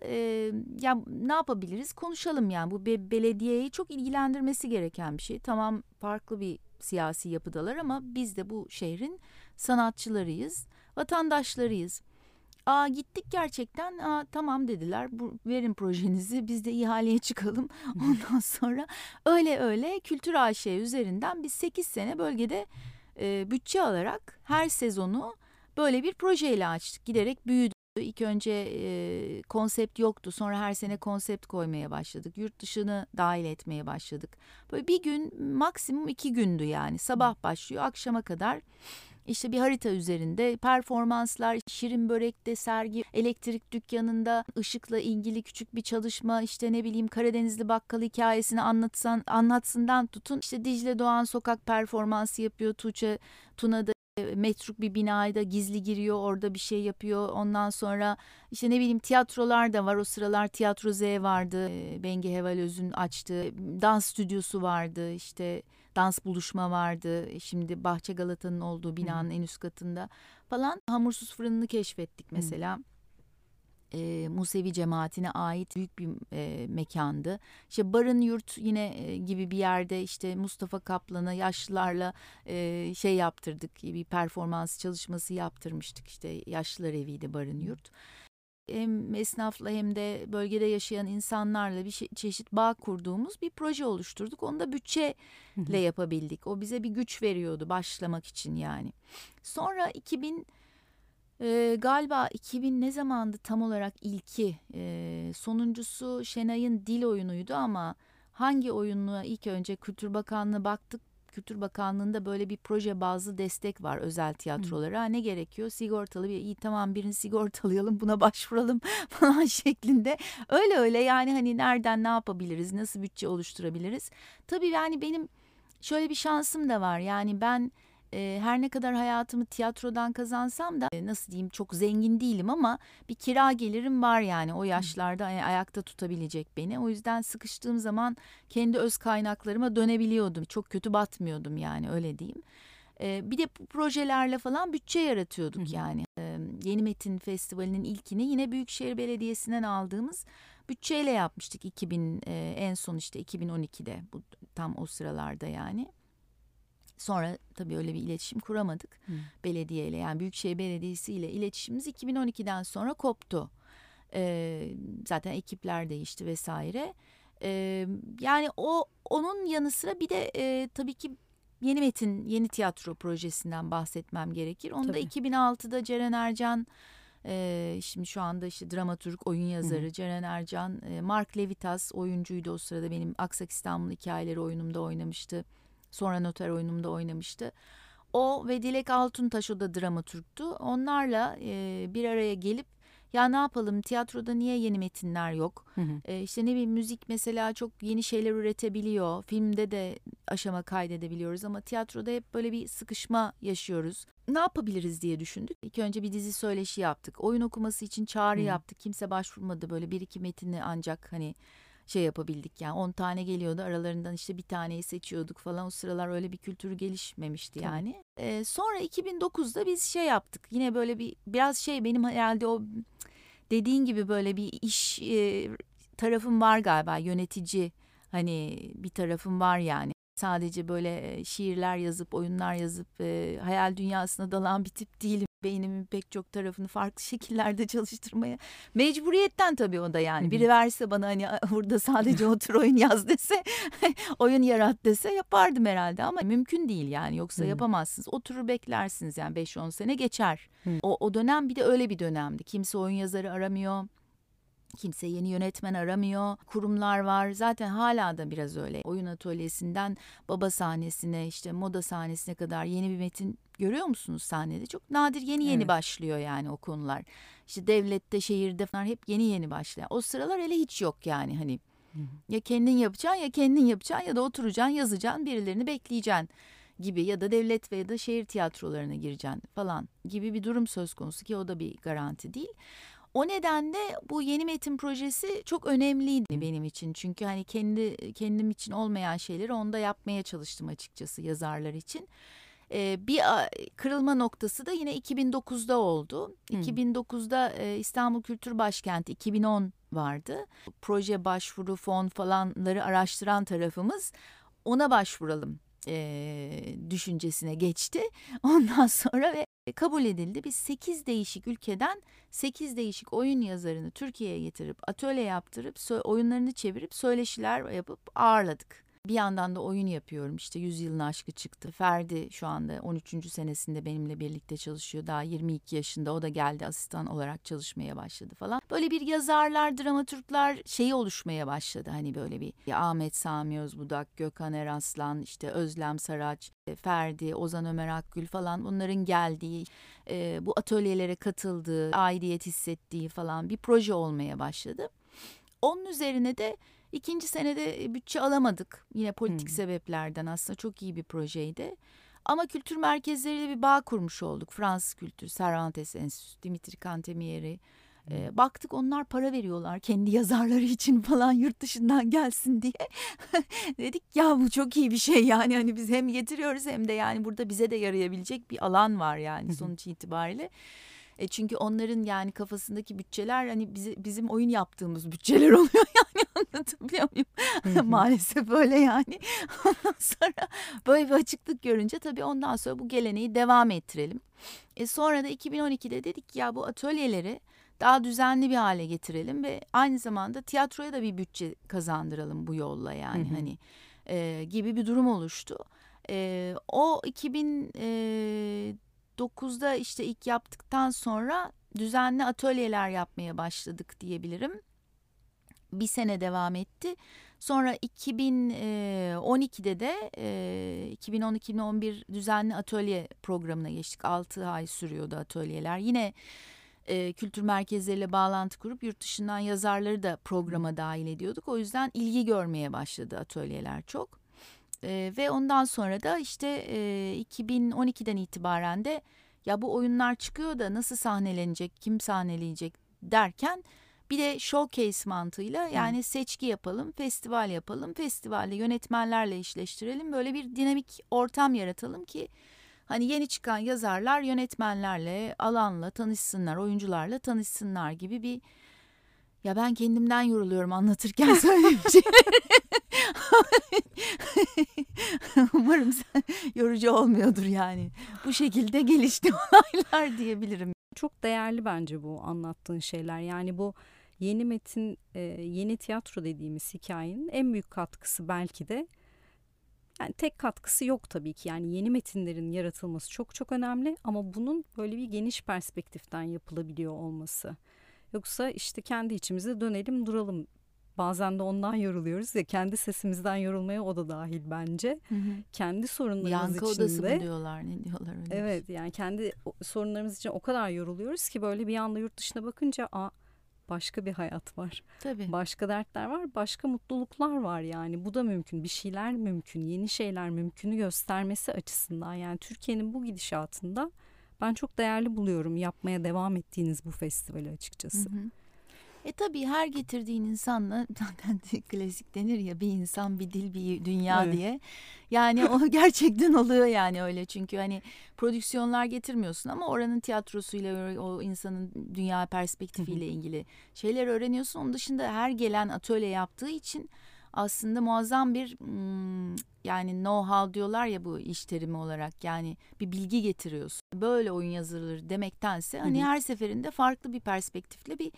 ya ne yapabiliriz konuşalım, yani bu belediyeyi çok ilgilendirmesi gereken bir şey. Tamam, farklı bir siyasi yapıdalar ama biz de bu şehrin sanatçılarıyız, vatandaşlarıyız. Gittik gerçekten, tamam dediler, verin projenizi, biz de ihaleye çıkalım. Ondan sonra öyle Kültür AŞ üzerinden biz 8 sene bölgede bütçe alarak her sezonu böyle bir projeyle açtık, giderek büyüdü. İlk önce konsept yoktu. Sonra her sene konsept koymaya başladık. Yurt dışını dahil etmeye başladık. Böyle bir gün, maksimum 2 gündü yani. Sabah başlıyor, akşama kadar işte bir harita üzerinde performanslar, şirin börekte sergi, elektrik dükkanında ışıkla ilgili küçük bir çalışma, işte ne bileyim Karadenizli bakkal hikayesini anlatsından tutun. İşte Dicle Doğan sokak performansı yapıyor, Tuğçe Tuna'da. Metruk bir binada gizli giriyor, orada bir şey yapıyor. Ondan sonra işte ne bileyim tiyatrolar da var. O sıralar Tiyatro Z vardı, Bengi Hevalöz'ün açtığı dans stüdyosu vardı, işte dans buluşma vardı, şimdi Bahçe Galata'nın olduğu binanın en üst katında falan. Hamursuz Fırını'nı keşfettik mesela. Musevi cemaatine ait büyük bir mekandı. İşte Barın Yurt yine gibi bir yerde işte Mustafa Kaplan'a yaşlılarla yaptırdık. Bir performans çalışması yaptırmıştık. İşte Yaşlılar Evi'ydi Barın Yurt. hem esnafla hem de bölgede yaşayan insanlarla bir çeşit bağ kurduğumuz bir proje oluşturduk. Onu da bütçeyle yapabildik. O bize bir güç veriyordu başlamak için yani. Sonra 2000 galiba 2000 ne zamandı tam olarak ilki? Sonuncusu Şenay'ın dil oyunuydu ama hangi oyunluğa ilk önce Kültür Bakanlığı'na baktık. Kültür Bakanlığı'nda böyle bir proje bazlı destek var özel tiyatrolara. Ne gerekiyor? Sigortalı bir, iyi tamam birini sigortalayalım buna başvuralım falan şeklinde. Öyle yani hani nereden ne yapabiliriz? Nasıl bütçe oluşturabiliriz? Tabii yani benim şöyle bir şansım da var. Yani ben her ne kadar hayatımı tiyatrodan kazansam da nasıl diyeyim çok zengin değilim ama bir kira gelirim var yani o yaşlarda ayakta tutabilecek beni. O yüzden sıkıştığım zaman kendi öz kaynaklarıma dönebiliyordum. Çok kötü batmıyordum yani öyle diyeyim. Bir de projelerle falan bütçe yaratıyorduk yani. Yeni Metin Festivali'nin ilkini yine Büyükşehir Belediyesi'nden aldığımız bütçeyle yapmıştık 2000 en son işte 2012'de bu tam o sıralarda yani. Sonra tabii öyle bir iletişim kuramadık belediyeyle yani Büyükşehir Belediyesi ile iletişimimiz 2012'den sonra koptu. Zaten ekipler değişti vesaire. Yani onun yanı sıra bir de tabii ki Yeni Metin Yeni Tiyatro projesinden bahsetmem gerekir. Onu da 2006'da Ceren Ercan şimdi şu anda işte dramaturg oyun yazarı Ceren Ercan, Mark Levitas oyuncuydu o sırada benim Aksak İstanbul Hikayeleri oyunumda oynamıştı. Sonra Noter oyunumda oynamıştı. O ve Dilek Altuntaş o da dramaturgtu. Onlarla bir araya gelip ya ne yapalım tiyatroda niye yeni metinler yok? İşte ne bileyim müzik mesela çok yeni şeyler üretebiliyor. Filmde de aşama kaydedebiliyoruz ama tiyatroda hep böyle bir sıkışma yaşıyoruz. Ne yapabiliriz diye düşündük. İlk önce bir dizi söyleşi yaptık. Oyun okuması için çağrı yaptık. Kimse başvurmadı böyle bir iki metini ancak hani... yapabildik yani 10 tane geliyordu aralarından işte bir taneyi seçiyorduk falan o sıralar öyle bir kültür gelişmemişti yani. Sonra 2009'da biz yaptık yine böyle biraz benim herhalde o dediğin gibi böyle bir iş tarafım var galiba yönetici hani bir tarafım var yani. Sadece böyle şiirler yazıp oyunlar yazıp hayal dünyasına dalan bir tip değilim. Beynimin pek çok tarafını farklı şekillerde çalıştırmaya mecburiyetten tabii o da yani. Biri verse bana hani burada sadece otur oyun yaz dese, oyun yarat dese yapardım herhalde ama mümkün değil yani. Yoksa yapamazsınız. Oturur beklersiniz yani 5-10 sene geçer. O dönem bir de öyle bir dönemdi. Kimse oyun yazarı aramıyor. Kimse yeni yönetmen aramıyor. Kurumlar var. Zaten hala da biraz öyle. Oyun atölyesinden baba sahnesine, işte moda sahnesine kadar yeni bir metin görüyor musunuz sahnede? Çok nadir yeni başlıyor yani o konular. İşte devlette, şehirde falan hep yeni başlıyor. O sıralar hele hiç yok yani hani. Ya kendin yapacaksın ya da oturacaksın, yazacaksın, birilerini bekleyeceksin gibi ya da devlet veya da şehir tiyatrolarına gireceksin falan gibi bir durum söz konusu ki o da bir garanti değil. O nedenle bu yeni metin projesi çok önemliydi benim için. Çünkü hani kendim için olmayan şeyleri onda yapmaya çalıştım açıkçası yazarlar için. Bir kırılma noktası da yine 2009'da oldu. 2009'da İstanbul Kültür Başkenti 2010 vardı. Proje başvuru, fon falanları araştıran tarafımız ona başvuralım düşüncesine geçti. Ondan sonra ve kabul edildi. Biz 8 değişik ülkeden 8 değişik oyun yazarını Türkiye'ye getirip atölye yaptırıp oyunlarını çevirip söyleşiler yapıp ağırladık. Bir yandan da oyun yapıyorum işte 100 yılın aşkı çıktı. Ferdi şu anda 13. senesinde benimle birlikte çalışıyor. Daha 22 yaşında o da geldi asistan olarak çalışmaya başladı falan. Böyle bir yazarlar, dramaturglar oluşmaya başladı. Hani böyle bir Ahmet Sami Özbudak, Gökhan Eraslan, işte Özlem Saraç, Ferdi, Ozan Ömer Akgül falan bunların geldiği, bu atölyelere katıldığı, aidiyet hissettiği falan bir proje olmaya başladı. Onun üzerine de İkinci senede bütçe alamadık. Yine politik sebeplerden aslında çok iyi bir projeydi. Ama kültür merkezleriyle bir bağ kurmuş olduk. Fransız Kültür, Cervantes Enstitüsü, Dimitri Cantemiri. Baktık onlar para veriyorlar kendi yazarları için falan yurt dışından gelsin diye. Dedik ya bu çok iyi bir şey yani hani biz hem getiriyoruz hem de yani burada bize de yarayabilecek bir alan var yani sonuç itibariyle. Çünkü onların yani kafasındaki bütçeler hani bizim oyun yaptığımız bütçeler oluyor yani anlatabiliyor muyum? Maalesef öyle yani. Ondan sonra böyle bir açıklık görünce tabii ondan sonra bu geleneği devam ettirelim. Sonra da 2012'de dedik ya bu atölyeleri daha düzenli bir hale getirelim ve aynı zamanda tiyatroya da bir bütçe kazandıralım bu yolla yani, hı hı, hani gibi bir durum oluştu. O 2009'da işte ilk yaptıktan sonra düzenli atölyeler yapmaya başladık diyebilirim. Bir sene devam etti. Sonra 2012'de de 2010-2011 düzenli atölye programına geçtik. 6 ay sürüyordu atölyeler. Yine kültür merkezleriyle bağlantı kurup yurt dışından yazarları da programa dahil ediyorduk. O yüzden ilgi görmeye başladı atölyeler çok. Ve ondan sonra da işte 2012'den itibaren de ya bu oyunlar çıkıyor da nasıl sahnelenecek, kim sahneleyecek derken bir de showcase mantığıyla yani seçki yapalım, festival yapalım, festivalde yönetmenlerle eşleştirelim. Böyle bir dinamik ortam yaratalım ki hani yeni çıkan yazarlar yönetmenlerle, alanla tanışsınlar, oyuncularla tanışsınlar gibi bir... Ya ben kendimden yoruluyorum anlatırken söyleyeceğim. Umarım yorucu olmuyordur yani. Bu şekilde gelişti olaylar diyebilirim. Çok değerli bence bu anlattığın şeyler. Yani bu yeni metin, yeni tiyatro dediğimiz hikayenin en büyük katkısı belki de, yani tek katkısı yok tabii ki. Yani yeni metinlerin yaratılması çok çok önemli ama bunun böyle bir geniş perspektiften yapılabiliyor olması. Yoksa işte kendi içimize dönelim duralım. Bazen de ondan yoruluyoruz ya, kendi sesimizden yorulmaya o da dahil bence. Hı hı. Kendi sorunlarımız için de. Yankı odası mı diyorlar, ne diyorlar öyle? Evet, yani kendi sorunlarımız için o kadar yoruluyoruz ki böyle bir anda yurt dışına bakınca başka bir hayat var. Tabii. Başka dertler var, başka mutluluklar var yani. Bu da mümkün, bir şeyler mümkün, yeni şeyler mümkünü göstermesi açısından. Yani Türkiye'nin bu gidişatında ben çok değerli buluyorum yapmaya devam ettiğiniz bu festivali açıkçası. Hı hı. Tabii her getirdiğin insanla, klasik denir ya, bir insan, bir dil, bir dünya, evet, diye. Yani o gerçekten oluyor yani öyle, çünkü hani prodüksiyonlar getirmiyorsun ama oranın tiyatrosuyla, o insanın dünya perspektifiyle ilgili şeyler öğreniyorsun. Onun dışında her gelen atölye yaptığı için aslında muazzam bir yani know-how diyorlar ya bu iş terimi olarak, yani bir bilgi getiriyorsun. Böyle oyun yazılır demektense hani her seferinde farklı bir perspektifle bir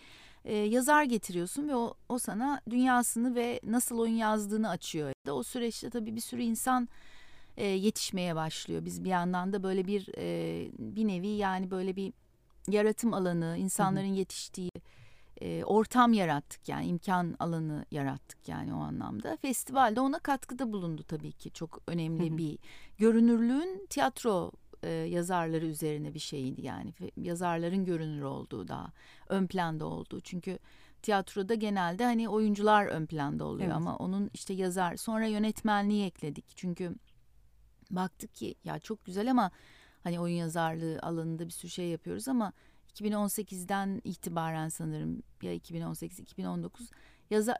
yazar getiriyorsun ve o sana dünyasını ve nasıl oyun yazdığını açıyor. O süreçte tabii bir sürü insan yetişmeye başlıyor. Biz bir yandan da böyle bir nevi yani böyle bir yaratım alanı, insanların yetiştiği ortam yarattık yani, imkan alanı yarattık yani o anlamda. Festivalde ona katkıda bulundu tabii ki, çok önemli bir görünürlüğün tiyatro yazarları üzerine bir şeydi yani, yazarların görünür olduğu, daha ön planda olduğu, çünkü tiyatroda genelde hani oyuncular ön planda oluyor, evet, ama onun işte yazar, sonra yönetmenliği ekledik çünkü baktık ki ya çok güzel ama hani oyun yazarlığı alanında bir sürü şey yapıyoruz ama 2018'den itibaren sanırım ya 2018-2019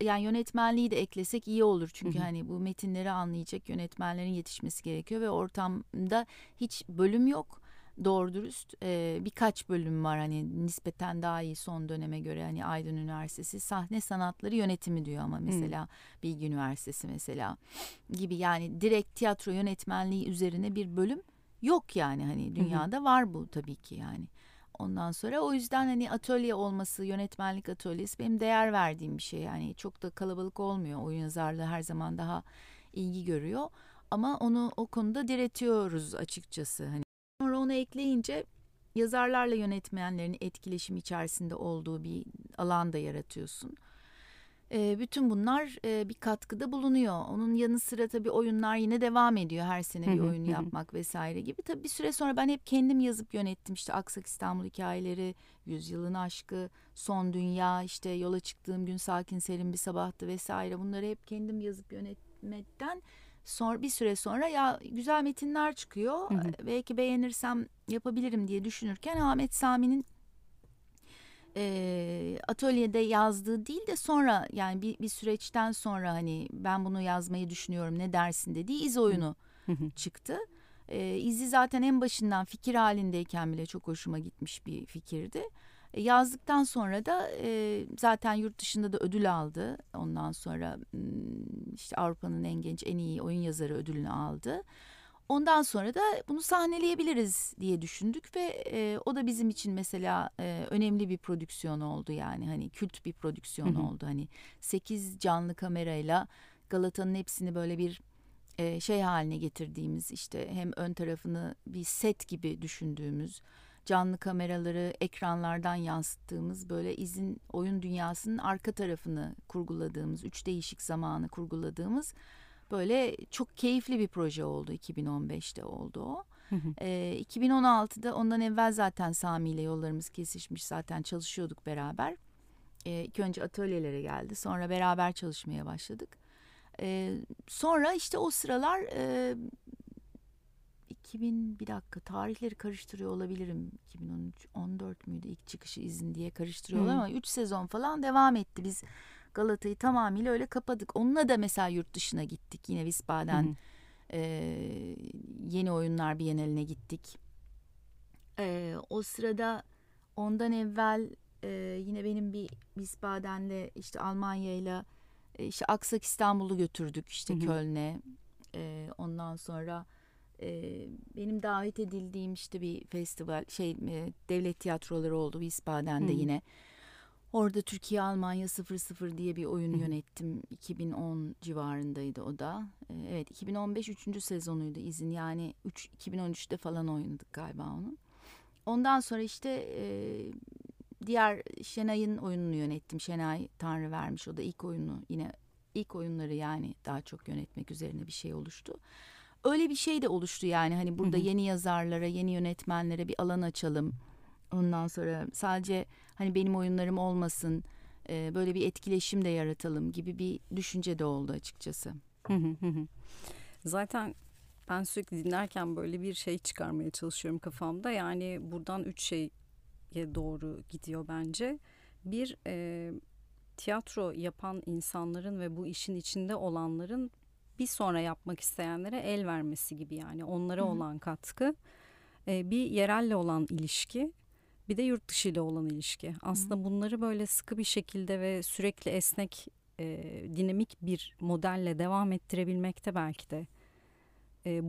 yani yönetmenliği de eklesek iyi olur. Çünkü hani bu metinleri anlayacak yönetmenlerin yetişmesi gerekiyor ve ortamda hiç bölüm yok doğru dürüst. Birkaç bölüm var hani nispeten daha iyi son döneme göre, hani Aydın Üniversitesi Sahne Sanatları Yönetimi diyor ama mesela Bilgi Üniversitesi mesela gibi, yani direkt tiyatro yönetmenliği üzerine bir bölüm yok yani, hani dünyada var bu tabii ki yani. Ondan sonra o yüzden hani atölye olması, yönetmenlik atölyesi benim değer verdiğim bir şey. Yani çok da kalabalık olmuyor. Oyun yazarlığı her zaman daha ilgi görüyor. Ama onu o konuda diretiyoruz açıkçası. Hani sonra onu ekleyince yazarlarla yönetmenlerin etkileşim içerisinde olduğu bir alan da yaratıyorsun. Bütün bunlar bir katkıda bulunuyor. Onun yanı sıra tabii oyunlar yine devam ediyor. Her sene bir oyun yapmak vesaire gibi. Tabii bir süre sonra ben hep kendim yazıp yönettim. İşte Aksak İstanbul Hikayeleri, Yüzyılın Aşkı, Son Dünya, işte Yola Çıktığım Gün Sakin Serin Bir Sabahtı vesaire. Bunları hep kendim yazıp yönetmekten sonra bir süre sonra ya güzel metinler çıkıyor. Belki beğenirsem yapabilirim diye düşünürken Ahmet Sami'nin atölyede yazdığı değil de sonra yani bir süreçten sonra hani ben bunu yazmayı düşünüyorum ne dersin dediği İz oyunu çıktı. İz'i zaten en başından fikir halindeyken bile çok hoşuma gitmiş bir fikirdi. Yazdıktan sonra da zaten yurt dışında da ödül aldı. Ondan sonra işte Avrupa'nın en genç en iyi oyun yazarı ödülünü aldı. Ondan sonra da bunu sahneleyebiliriz diye düşündük ve o da bizim için mesela önemli bir prodüksiyon oldu, yani hani kült bir prodüksiyon oldu. Hani 8 canlı kamerayla Galata'nın hepsini böyle bir şey haline getirdiğimiz, işte hem ön tarafını bir set gibi düşündüğümüz, canlı kameraları ekranlardan yansıttığımız, böyle izin oyun dünyasının arka tarafını kurguladığımız, 3 değişik zamanı kurguladığımız böyle çok keyifli bir proje oldu. 2015'te oldu o. 2016'da, ondan evvel zaten Sami ile yollarımız kesişmiş, zaten çalışıyorduk beraber. İlk önce atölyelere geldi, sonra beraber çalışmaya başladık. Sonra işte o sıralar 2000, bir dakika tarihleri karıştırıyor olabilirim, 2013, 14 müydü ilk çıkışı izin diye karıştırıyorlar ama 3 sezon falan devam etti. Biz Galata'yı tamamıyla öyle kapadık. Onunla da mesela yurt dışına gittik. Yine Wiesbaden Yeni Oyunlar Bienali'ne gittik. O sırada ondan evvel yine benim bir Wiesbaden'le, işte Almanya'yla, işte Aksak İstanbul'u götürdük, işte Köln'e. Ondan sonra benim davet edildiğim işte bir festival, devlet tiyatroları oldu Wiesbaden'de yine. Orada Türkiye Almanya 0-0 diye bir oyun yönettim. 2010 civarındaydı o da. Evet, 2015 3. sezonuydu izin. Yani 2013'te falan oynadık galiba onu. Ondan sonra işte diğer Şenay'ın oyununu yönettim. Şenay Tanrıvermiş, o da ilk oyunu, yine ilk oyunları, yani daha çok yönetmek üzerine bir şey oluştu. Öyle bir şey de oluştu yani, hani burada yeni yazarlara, yeni yönetmenlere bir alan açalım. Ondan sonra sadece hani benim oyunlarım olmasın, böyle bir etkileşim de yaratalım gibi bir düşünce de oldu açıkçası. Zaten ben sürekli dinlerken böyle bir şey çıkarmaya çalışıyorum kafamda. Yani buradan 3 şeye doğru gidiyor bence. Bir, tiyatro yapan insanların ve bu işin içinde olanların bir sonra yapmak isteyenlere el vermesi gibi, yani onlara olan katkı. Bir yerelle olan ilişki, bir de yurt dışı ile olan ilişki. Aslında bunları böyle sıkı bir şekilde ve sürekli esnek, dinamik bir modelle devam ettirebilmekte, belki de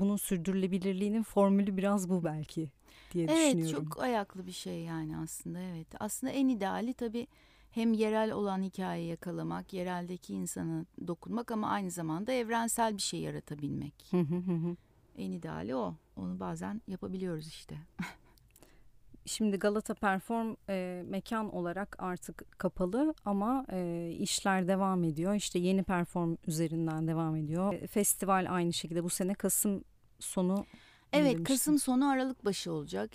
bunun sürdürülebilirliğinin formülü biraz bu belki diye düşünüyorum. Evet, çok ayaklı bir şey yani aslında, evet. Aslında en ideali tabii hem yerel olan hikayeyi yakalamak, yereldeki insana dokunmak ama aynı zamanda evrensel bir şey yaratabilmek. En ideali o. Onu bazen yapabiliyoruz işte. Şimdi Galata Perform mekan olarak artık kapalı ama işler devam ediyor. İşte yeni perform üzerinden devam ediyor. Festival aynı şekilde bu sene Kasım sonu. Evet, Kasım sonu Aralık başı olacak.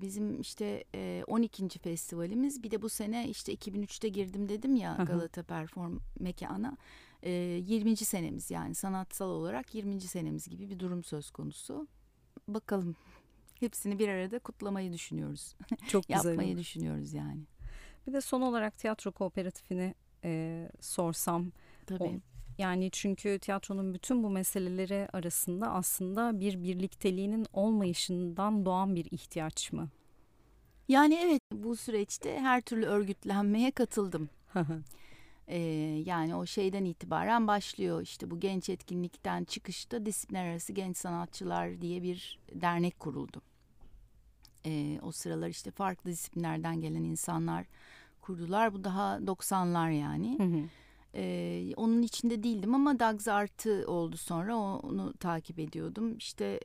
Bizim işte 12. festivalimiz. Bir de bu sene işte 2003'te girdim dedim ya Galata Perform mekana. 20. senemiz, yani sanatsal olarak 20. senemiz gibi bir durum söz konusu. Bakalım, hepsini bir arada kutlamayı düşünüyoruz. Çok güzel. Yapmayı düşünüyoruz yani. Bir de son olarak tiyatro kooperatifini sorsam. Tabii. Yani çünkü tiyatronun bütün bu meseleleri arasında aslında bir birlikteliğinin olmayışından doğan bir ihtiyaç mı? Yani evet, bu süreçte her türlü örgütlenmeye katıldım. Yani o şeyden itibaren başlıyor, işte bu genç etkinlikten çıkışta Disiplinler Arası Genç Sanatçılar diye bir dernek kuruldu. O sıralar işte farklı disiplinlerden gelen insanlar kurdular. Bu daha 90'lar yani. Onun içinde değildim ama Doug's Art'ı oldu sonra, onu takip ediyordum. İşte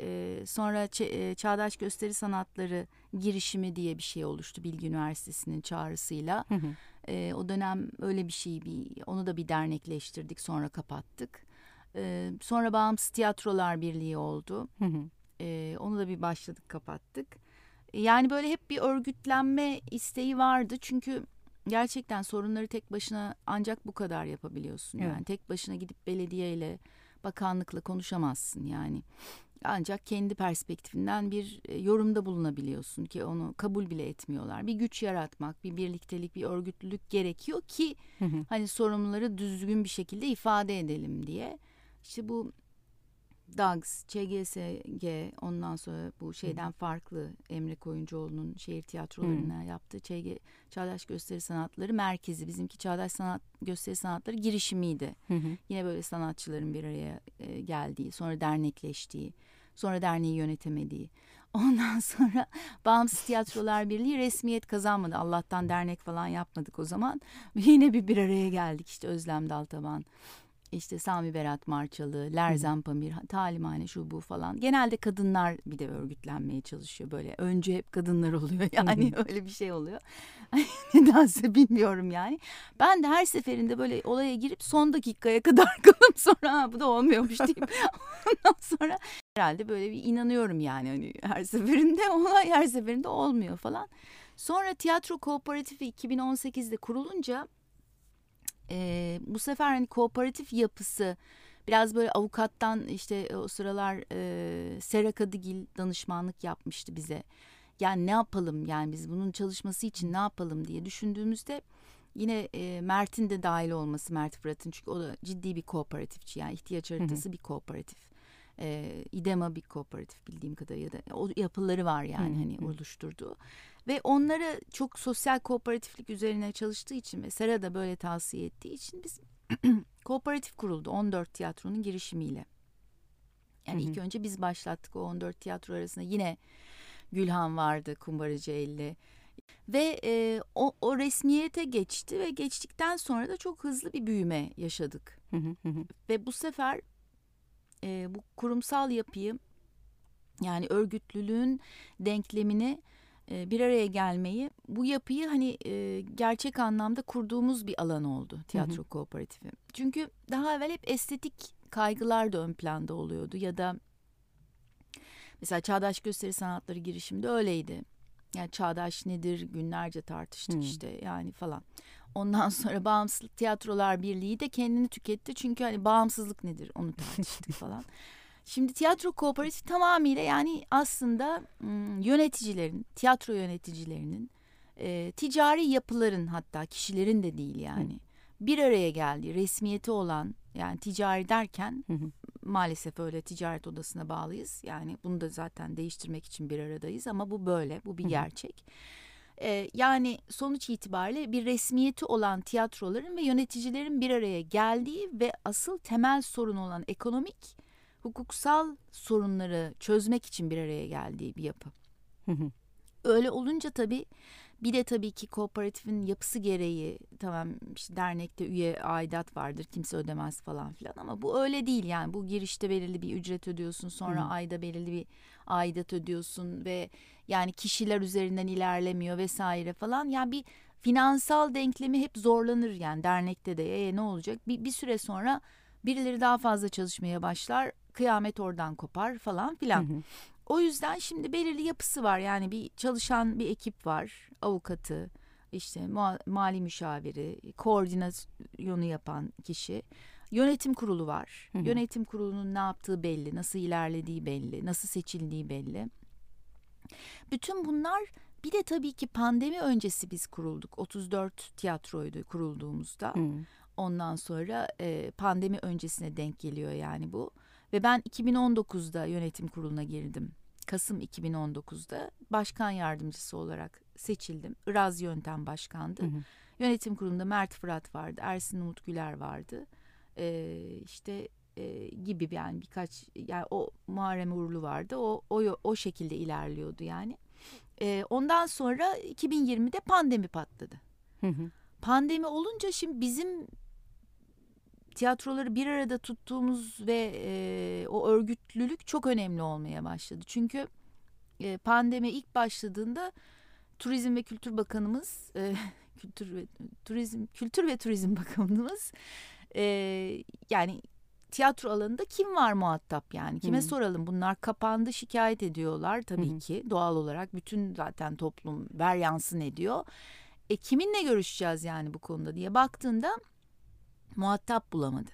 sonra Çağdaş Gösteri Sanatları girişimi diye bir şey oluştu Bilgi Üniversitesi'nin çağrısıyla. O dönem öyle bir şey, onu da bir dernekleştirdik, sonra kapattık. Sonra Bağımsız Tiyatrolar Birliği oldu. Onu da bir başladık, kapattık. Yani böyle hep bir örgütlenme isteği vardı çünkü gerçekten sorunları tek başına ancak bu kadar yapabiliyorsun. Evet. Yani tek başına gidip belediyeyle, bakanlıkla konuşamazsın yani. Ancak kendi perspektifinden bir yorumda bulunabiliyorsun ki onu kabul bile etmiyorlar. Bir güç yaratmak, bir birliktelik, bir örgütlülük gerekiyor ki hani sorunları düzgün bir şekilde ifade edelim diye. İşte bu DAGS, ÇGSG, ondan sonra bu şeyden farklı Emre Koyuncuoğlu'nun şehir tiyatrolarına yaptığı Çağdaş Gösteri Sanatları Merkezi, bizimki Çağdaş Gösteri Sanatları girişimiydi. Yine böyle sanatçıların bir araya geldiği, sonra dernekleştiği, Sonra derneği yönetemediği. Ondan sonra Bağımsız Tiyatrolar Birliği resmiyet kazanmadı. Allah'tan dernek falan yapmadık o zaman. Yine bir araya geldik. İşte Özlem Daltaban, işte Sami Berat Marçalı, Lerzan Pamir, Talimhane şu bu falan. Genelde kadınlar bir de örgütlenmeye çalışıyor böyle. Önce hep kadınlar oluyor yani öyle bir şey oluyor. Nedense bilmiyorum yani. Ben de her seferinde böyle olaya girip son dakikaya kadar kalıp sonra bu da olmuyormuş deyip ondan sonra herhalde böyle bir inanıyorum yani hani her seferinde olay her seferinde olmuyor falan. Sonra tiyatro kooperatifi 2018'de kurulunca bu sefer hani kooperatif yapısı biraz böyle avukattan işte o sıralar Sera Kadıgil danışmanlık yapmıştı bize. Yani ne yapalım yani biz bunun çalışması için ne yapalım diye düşündüğümüzde yine Mert'in de dahil olması, Mert Fırat'ın, çünkü o da ciddi bir kooperatifçi yani ihtiyaç haritası bir kooperatif. İdema bir kooperatif bildiğim kadarıyla da o yapıları var yani hani oluşturduğu ve onlara çok sosyal kooperatiflik üzerine çalıştığı için ve Sera da böyle tavsiye ettiği için biz kooperatif kuruldu 14 tiyatronun girişimiyle. Yani ilk önce biz başlattık o 14 tiyatro arasında yine Gülhan vardı, Kumbaracı Elli ve o resmiyete geçti ve geçtikten sonra da çok hızlı bir büyüme yaşadık ve bu sefer bu kurumsal yapıyı yani örgütlülüğün denklemini bir araya gelmeyi bu yapıyı hani gerçek anlamda kurduğumuz bir alan oldu tiyatro kooperatifi. Çünkü daha evvel hep estetik kaygılar da ön planda oluyordu ya da mesela Çağdaş Gösteri Sanatları girişimde öyleydi. Yani çağdaş nedir günlerce tartıştık işte yani falan. Ondan sonra Bağımsız Tiyatrolar Birliği de kendini tüketti. Çünkü hani bağımsızlık nedir onu tartıştık falan. Şimdi tiyatro kooperatifi tamamıyla yani aslında yöneticilerin, tiyatro yöneticilerinin, ticari yapıların hatta kişilerin de değil yani. Bir araya geldiği resmiyeti olan yani ticari derken maalesef öyle ticaret odasına bağlıyız. Yani bunu da zaten değiştirmek için bir aradayız ama bu böyle, bu bir gerçek. Yani sonuç itibariyle bir resmiyeti olan tiyatroların ve yöneticilerin bir araya geldiği ve asıl temel sorun olan ekonomik, hukuksal sorunları çözmek için bir araya geldiği bir yapı. Öyle olunca tabii bir de tabii ki kooperatifin yapısı gereği tamam işte dernekte üye aidat vardır kimse ödemez falan filan ama bu öyle değil yani bu girişte belirli bir ücret ödüyorsun sonra ayda belirli bir aidat ödüyorsun ve yani kişiler üzerinden ilerlemiyor vesaire falan yani bir finansal denklemi hep zorlanır yani dernekte de ne olacak bir süre sonra birileri daha fazla çalışmaya başlar kıyamet oradan kopar falan filan. O yüzden şimdi belirli yapısı var yani bir çalışan bir ekip var, avukatı, işte mali müşaviri, koordinasyonu yapan kişi, yönetim kurulu var. Yönetim kurulunun ne yaptığı belli, nasıl ilerlediği belli, nasıl seçildiği belli. Bütün bunlar bir de tabii ki pandemi öncesi biz kurulduk. 34 tiyatroydu kurulduğumuzda. Ondan sonra pandemi öncesine denk geliyor yani bu. Ve ben 2019'da yönetim kuruluna girdim. Kasım 2019'da başkan yardımcısı olarak seçildim. Iraz Yöntem başkandı. Yönetim kurulunda Mert Fırat vardı, Ersin Umut Güler vardı. İşte gibi yani birkaç yani o Muharrem Uğurlu vardı. O şekilde ilerliyordu yani. Ondan sonra 2020'de pandemi patladı. Pandemi olunca şimdi bizim tiyatroları bir arada tuttuğumuz ve o örgütlülük çok önemli olmaya başladı. Çünkü pandemi ilk başladığında Turizm ve Kültür Bakanımız, Kültür ve Turizm Bakanımız yani tiyatro alanında kim var muhatap yani? Kime soralım? Bunlar kapandı, şikayet ediyorlar tabii ki doğal olarak. Bütün zaten toplum ver yansın ediyor. Kiminle görüşeceğiz yani bu konuda diye baktığında muhatap bulamadı.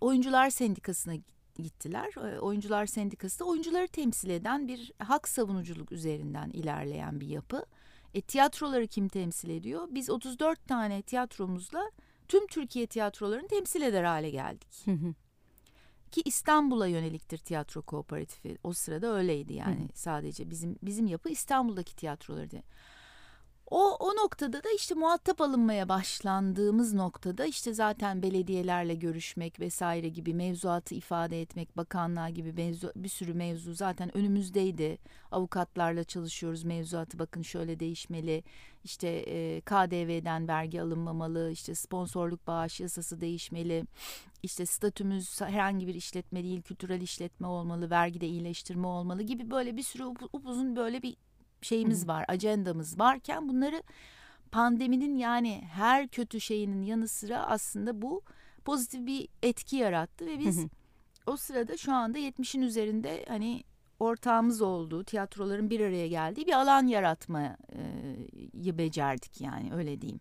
Oyuncular Sendikası'na gittiler. Oyuncular Sendikası da oyuncuları temsil eden bir hak savunuculuk üzerinden ilerleyen bir yapı. Tiyatroları kim temsil ediyor? Biz 34 tane tiyatromuzla tüm Türkiye tiyatrolarını temsil eder hale geldik. Ki İstanbul'a yöneliktir tiyatro kooperatifi. O sırada öyleydi yani sadece bizim yapı İstanbul'daki tiyatroları diye. O noktada da işte muhatap alınmaya başlandığımız noktada işte zaten belediyelerle görüşmek vesaire gibi mevzuatı ifade etmek, bakanlığa gibi bir sürü mevzu zaten önümüzdeydi. Avukatlarla çalışıyoruz, mevzuatı bakın şöyle değişmeli, işte KDV'den vergi alınmamalı, işte sponsorluk bağışı yasası değişmeli, işte statümüz herhangi bir işletme değil, kültürel işletme olmalı, vergide iyileştirme olmalı gibi böyle bir sürü upuzun böyle bir şeyimiz var, ajandamız varken bunları pandeminin yani her kötü şeyinin yanı sıra aslında bu pozitif bir etki yarattı ve biz o sırada şu anda 70'in üzerinde hani ortağımız olduğu tiyatroların bir araya geldiği bir alan yaratmayı becerdik yani öyle diyeyim.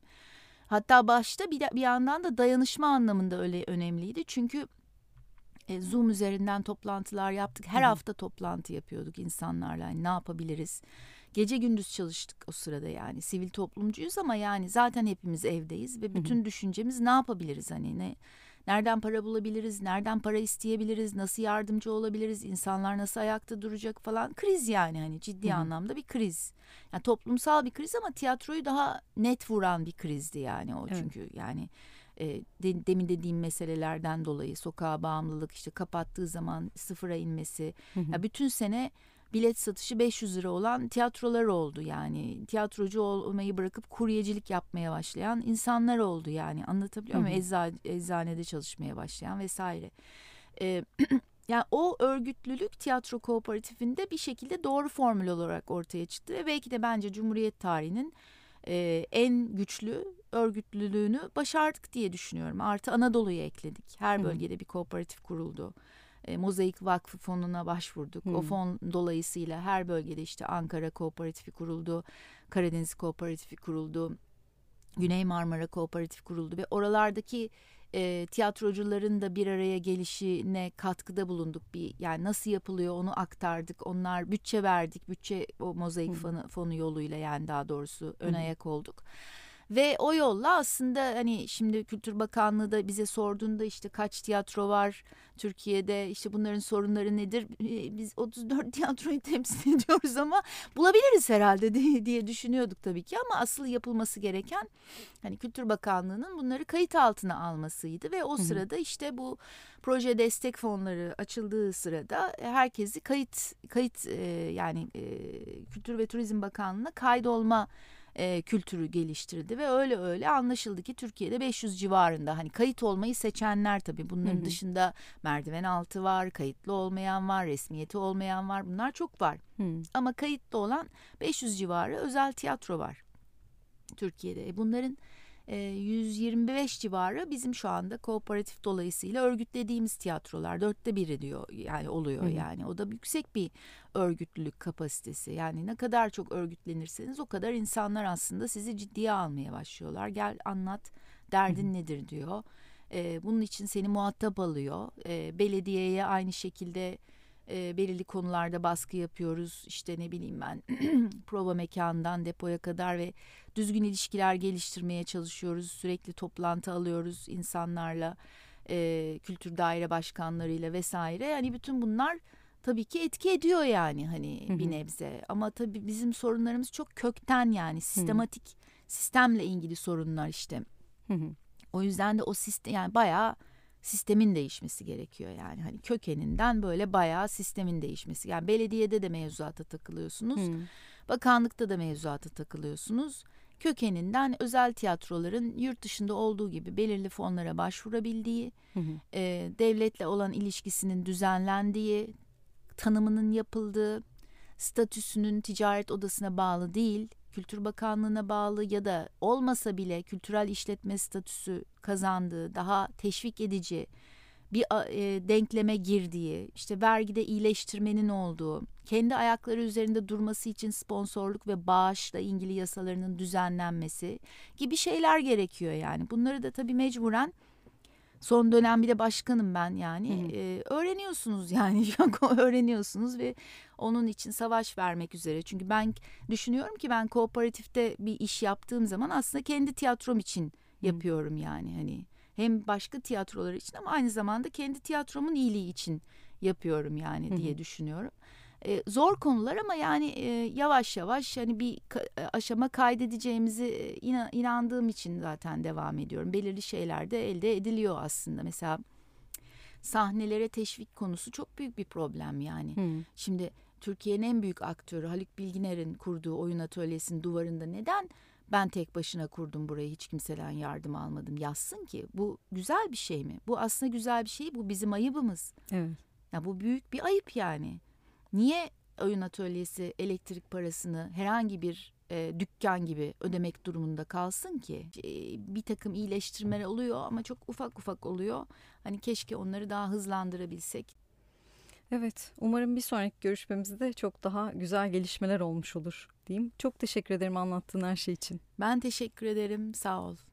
Hatta başta bir yandan da dayanışma anlamında öyle önemliydi çünkü Zoom üzerinden toplantılar yaptık. Her hafta toplantı yapıyorduk insanlarla. Yani ne yapabiliriz? Gece gündüz çalıştık o sırada yani. Sivil toplumcuyuz ama yani zaten hepimiz evdeyiz ve bütün düşüncemiz ne yapabiliriz? Hani nereden para bulabiliriz? Nereden para isteyebiliriz? Nasıl yardımcı olabiliriz? İnsanlar nasıl ayakta duracak falan? Kriz yani hani ciddi anlamda bir kriz. Yani toplumsal bir kriz ama tiyatroyu daha net vuran bir krizdi yani o çünkü yani demin dediğim meselelerden dolayı sokağa bağımlılık işte kapattığı zaman sıfıra inmesi. Ya bütün sene bilet satışı 500 lira olan tiyatrolar oldu yani. Tiyatrocu olmayı bırakıp kuryecilik yapmaya başlayan insanlar oldu yani. Anlatabiliyor muyum? Eczanede çalışmaya başlayan vesaire. Yani o örgütlülük tiyatro kooperatifinde bir şekilde doğru formül olarak ortaya çıktı. Ve belki de bence Cumhuriyet tarihinin en güçlü örgütlülüğünü başardık diye düşünüyorum. Artı Anadolu'ya ekledik. Her bölgede bir kooperatif kuruldu. Mozaik Vakfı fonuna başvurduk. O fon dolayısıyla her bölgede işte Ankara Kooperatifi kuruldu. Karadeniz Kooperatifi kuruldu. Güney Marmara Kooperatifi kuruldu. Ve oralardaki tiyatrocuların da bir araya gelişine katkıda bulunduk. Yani nasıl yapılıyor onu aktardık. Onlar bütçe verdik. Bütçe o Mozaik fonu yoluyla yani daha doğrusu ön ayak olduk. Ve o yolla aslında hani şimdi Kültür Bakanlığı da bize sorduğunda işte kaç tiyatro var Türkiye'de işte bunların sorunları nedir? Biz 34 tiyatroyu temsil ediyoruz ama bulabiliriz herhalde diye düşünüyorduk tabii ki ama asıl yapılması gereken hani Kültür Bakanlığı'nın bunları kayıt altına almasıydı ve o sırada işte bu proje destek fonları açıldığı sırada herkesi kayıt yani Kültür ve Turizm Bakanlığı'na kaydolma kültürü geliştirdi ve öyle anlaşıldı ki Türkiye'de 500 civarında hani kayıt olmayı seçenler tabii bunların dışında merdiven altı var, kayıtlı olmayan var, resmiyeti olmayan var, bunlar çok var. Ama kayıtlı olan 500 civarı özel tiyatro var Türkiye'de. Bunların 125 civarı bizim şu anda kooperatif dolayısıyla örgütlediğimiz tiyatrolar 1/4 diyor yani oluyor yani o da yüksek bir örgütlülük kapasitesi yani ne kadar çok örgütlenirseniz o kadar insanlar aslında sizi ciddiye almaya başlıyorlar gel anlat derdin nedir diyor bunun için seni muhatap alıyor belediyeye aynı şekilde belirli konularda baskı yapıyoruz işte ne bileyim ben prova mekanından depoya kadar ve düzgün ilişkiler geliştirmeye çalışıyoruz sürekli toplantı alıyoruz insanlarla kültür daire başkanlarıyla vesaire yani bütün bunlar tabii ki etki ediyor yani hani bir nebze ama tabii bizim sorunlarımız çok kökten yani sistematik sistemle ilgili sorunlar işte o yüzden de o sistem yani bayağı sistemin değişmesi gerekiyor yani hani kökeninden böyle bayağı sistemin değişmesi yani belediyede de mevzuata takılıyorsunuz bakanlıkta da mevzuata takılıyorsunuz kökeninden özel tiyatroların yurt dışında olduğu gibi belirli fonlara başvurabildiği devletle olan ilişkisinin düzenlendiği tanımının yapıldığı statüsünün ticaret odasına bağlı değil Kültür Bakanlığı'na bağlı ya da olmasa bile kültürel işletme statüsü kazandığı, daha teşvik edici bir denkleme girdiği, işte vergide iyileştirmenin olduğu, kendi ayakları üzerinde durması için sponsorluk ve bağışla ilgili yasalarının düzenlenmesi gibi şeyler gerekiyor yani. Bunları da tabii mecburen son dönem bir de başkanım ben yani öğreniyorsunuz yani öğreniyorsunuz ve onun için savaş vermek üzere. Çünkü ben düşünüyorum ki ben kooperatifte bir iş yaptığım zaman aslında kendi tiyatrom için yapıyorum yani hani hem başka tiyatrolar için ama aynı zamanda kendi tiyatromun iyiliği için yapıyorum yani diye düşünüyorum. Zor konular ama yani yavaş yavaş hani bir aşama kaydedeceğimizi inandığım için zaten devam ediyorum. Belirli şeyler de elde ediliyor aslında. Mesela sahnelere teşvik konusu çok büyük bir problem yani. Şimdi Türkiye'nin en büyük aktörü Haluk Bilginer'in kurduğu oyun atölyesinin duvarında neden ben tek başına kurdum burayı, hiç kimseden yardım almadım yazsın ki? Bu güzel bir şey mi? Bu aslında güzel bir şey, bu bizim ayıbımız. Evet. Ya bu büyük bir ayıp yani. Niye oyun atölyesi elektrik parasını herhangi bir dükkan gibi ödemek durumunda kalsın ki? Bir takım iyileştirmeler oluyor ama çok ufak ufak oluyor. Hani keşke onları daha hızlandırabilsek. Evet, umarım bir sonraki görüşmemizde çok daha güzel gelişmeler olmuş olur diyeyim. Çok teşekkür ederim anlattığın her şey için. Ben teşekkür ederim, sağ ol.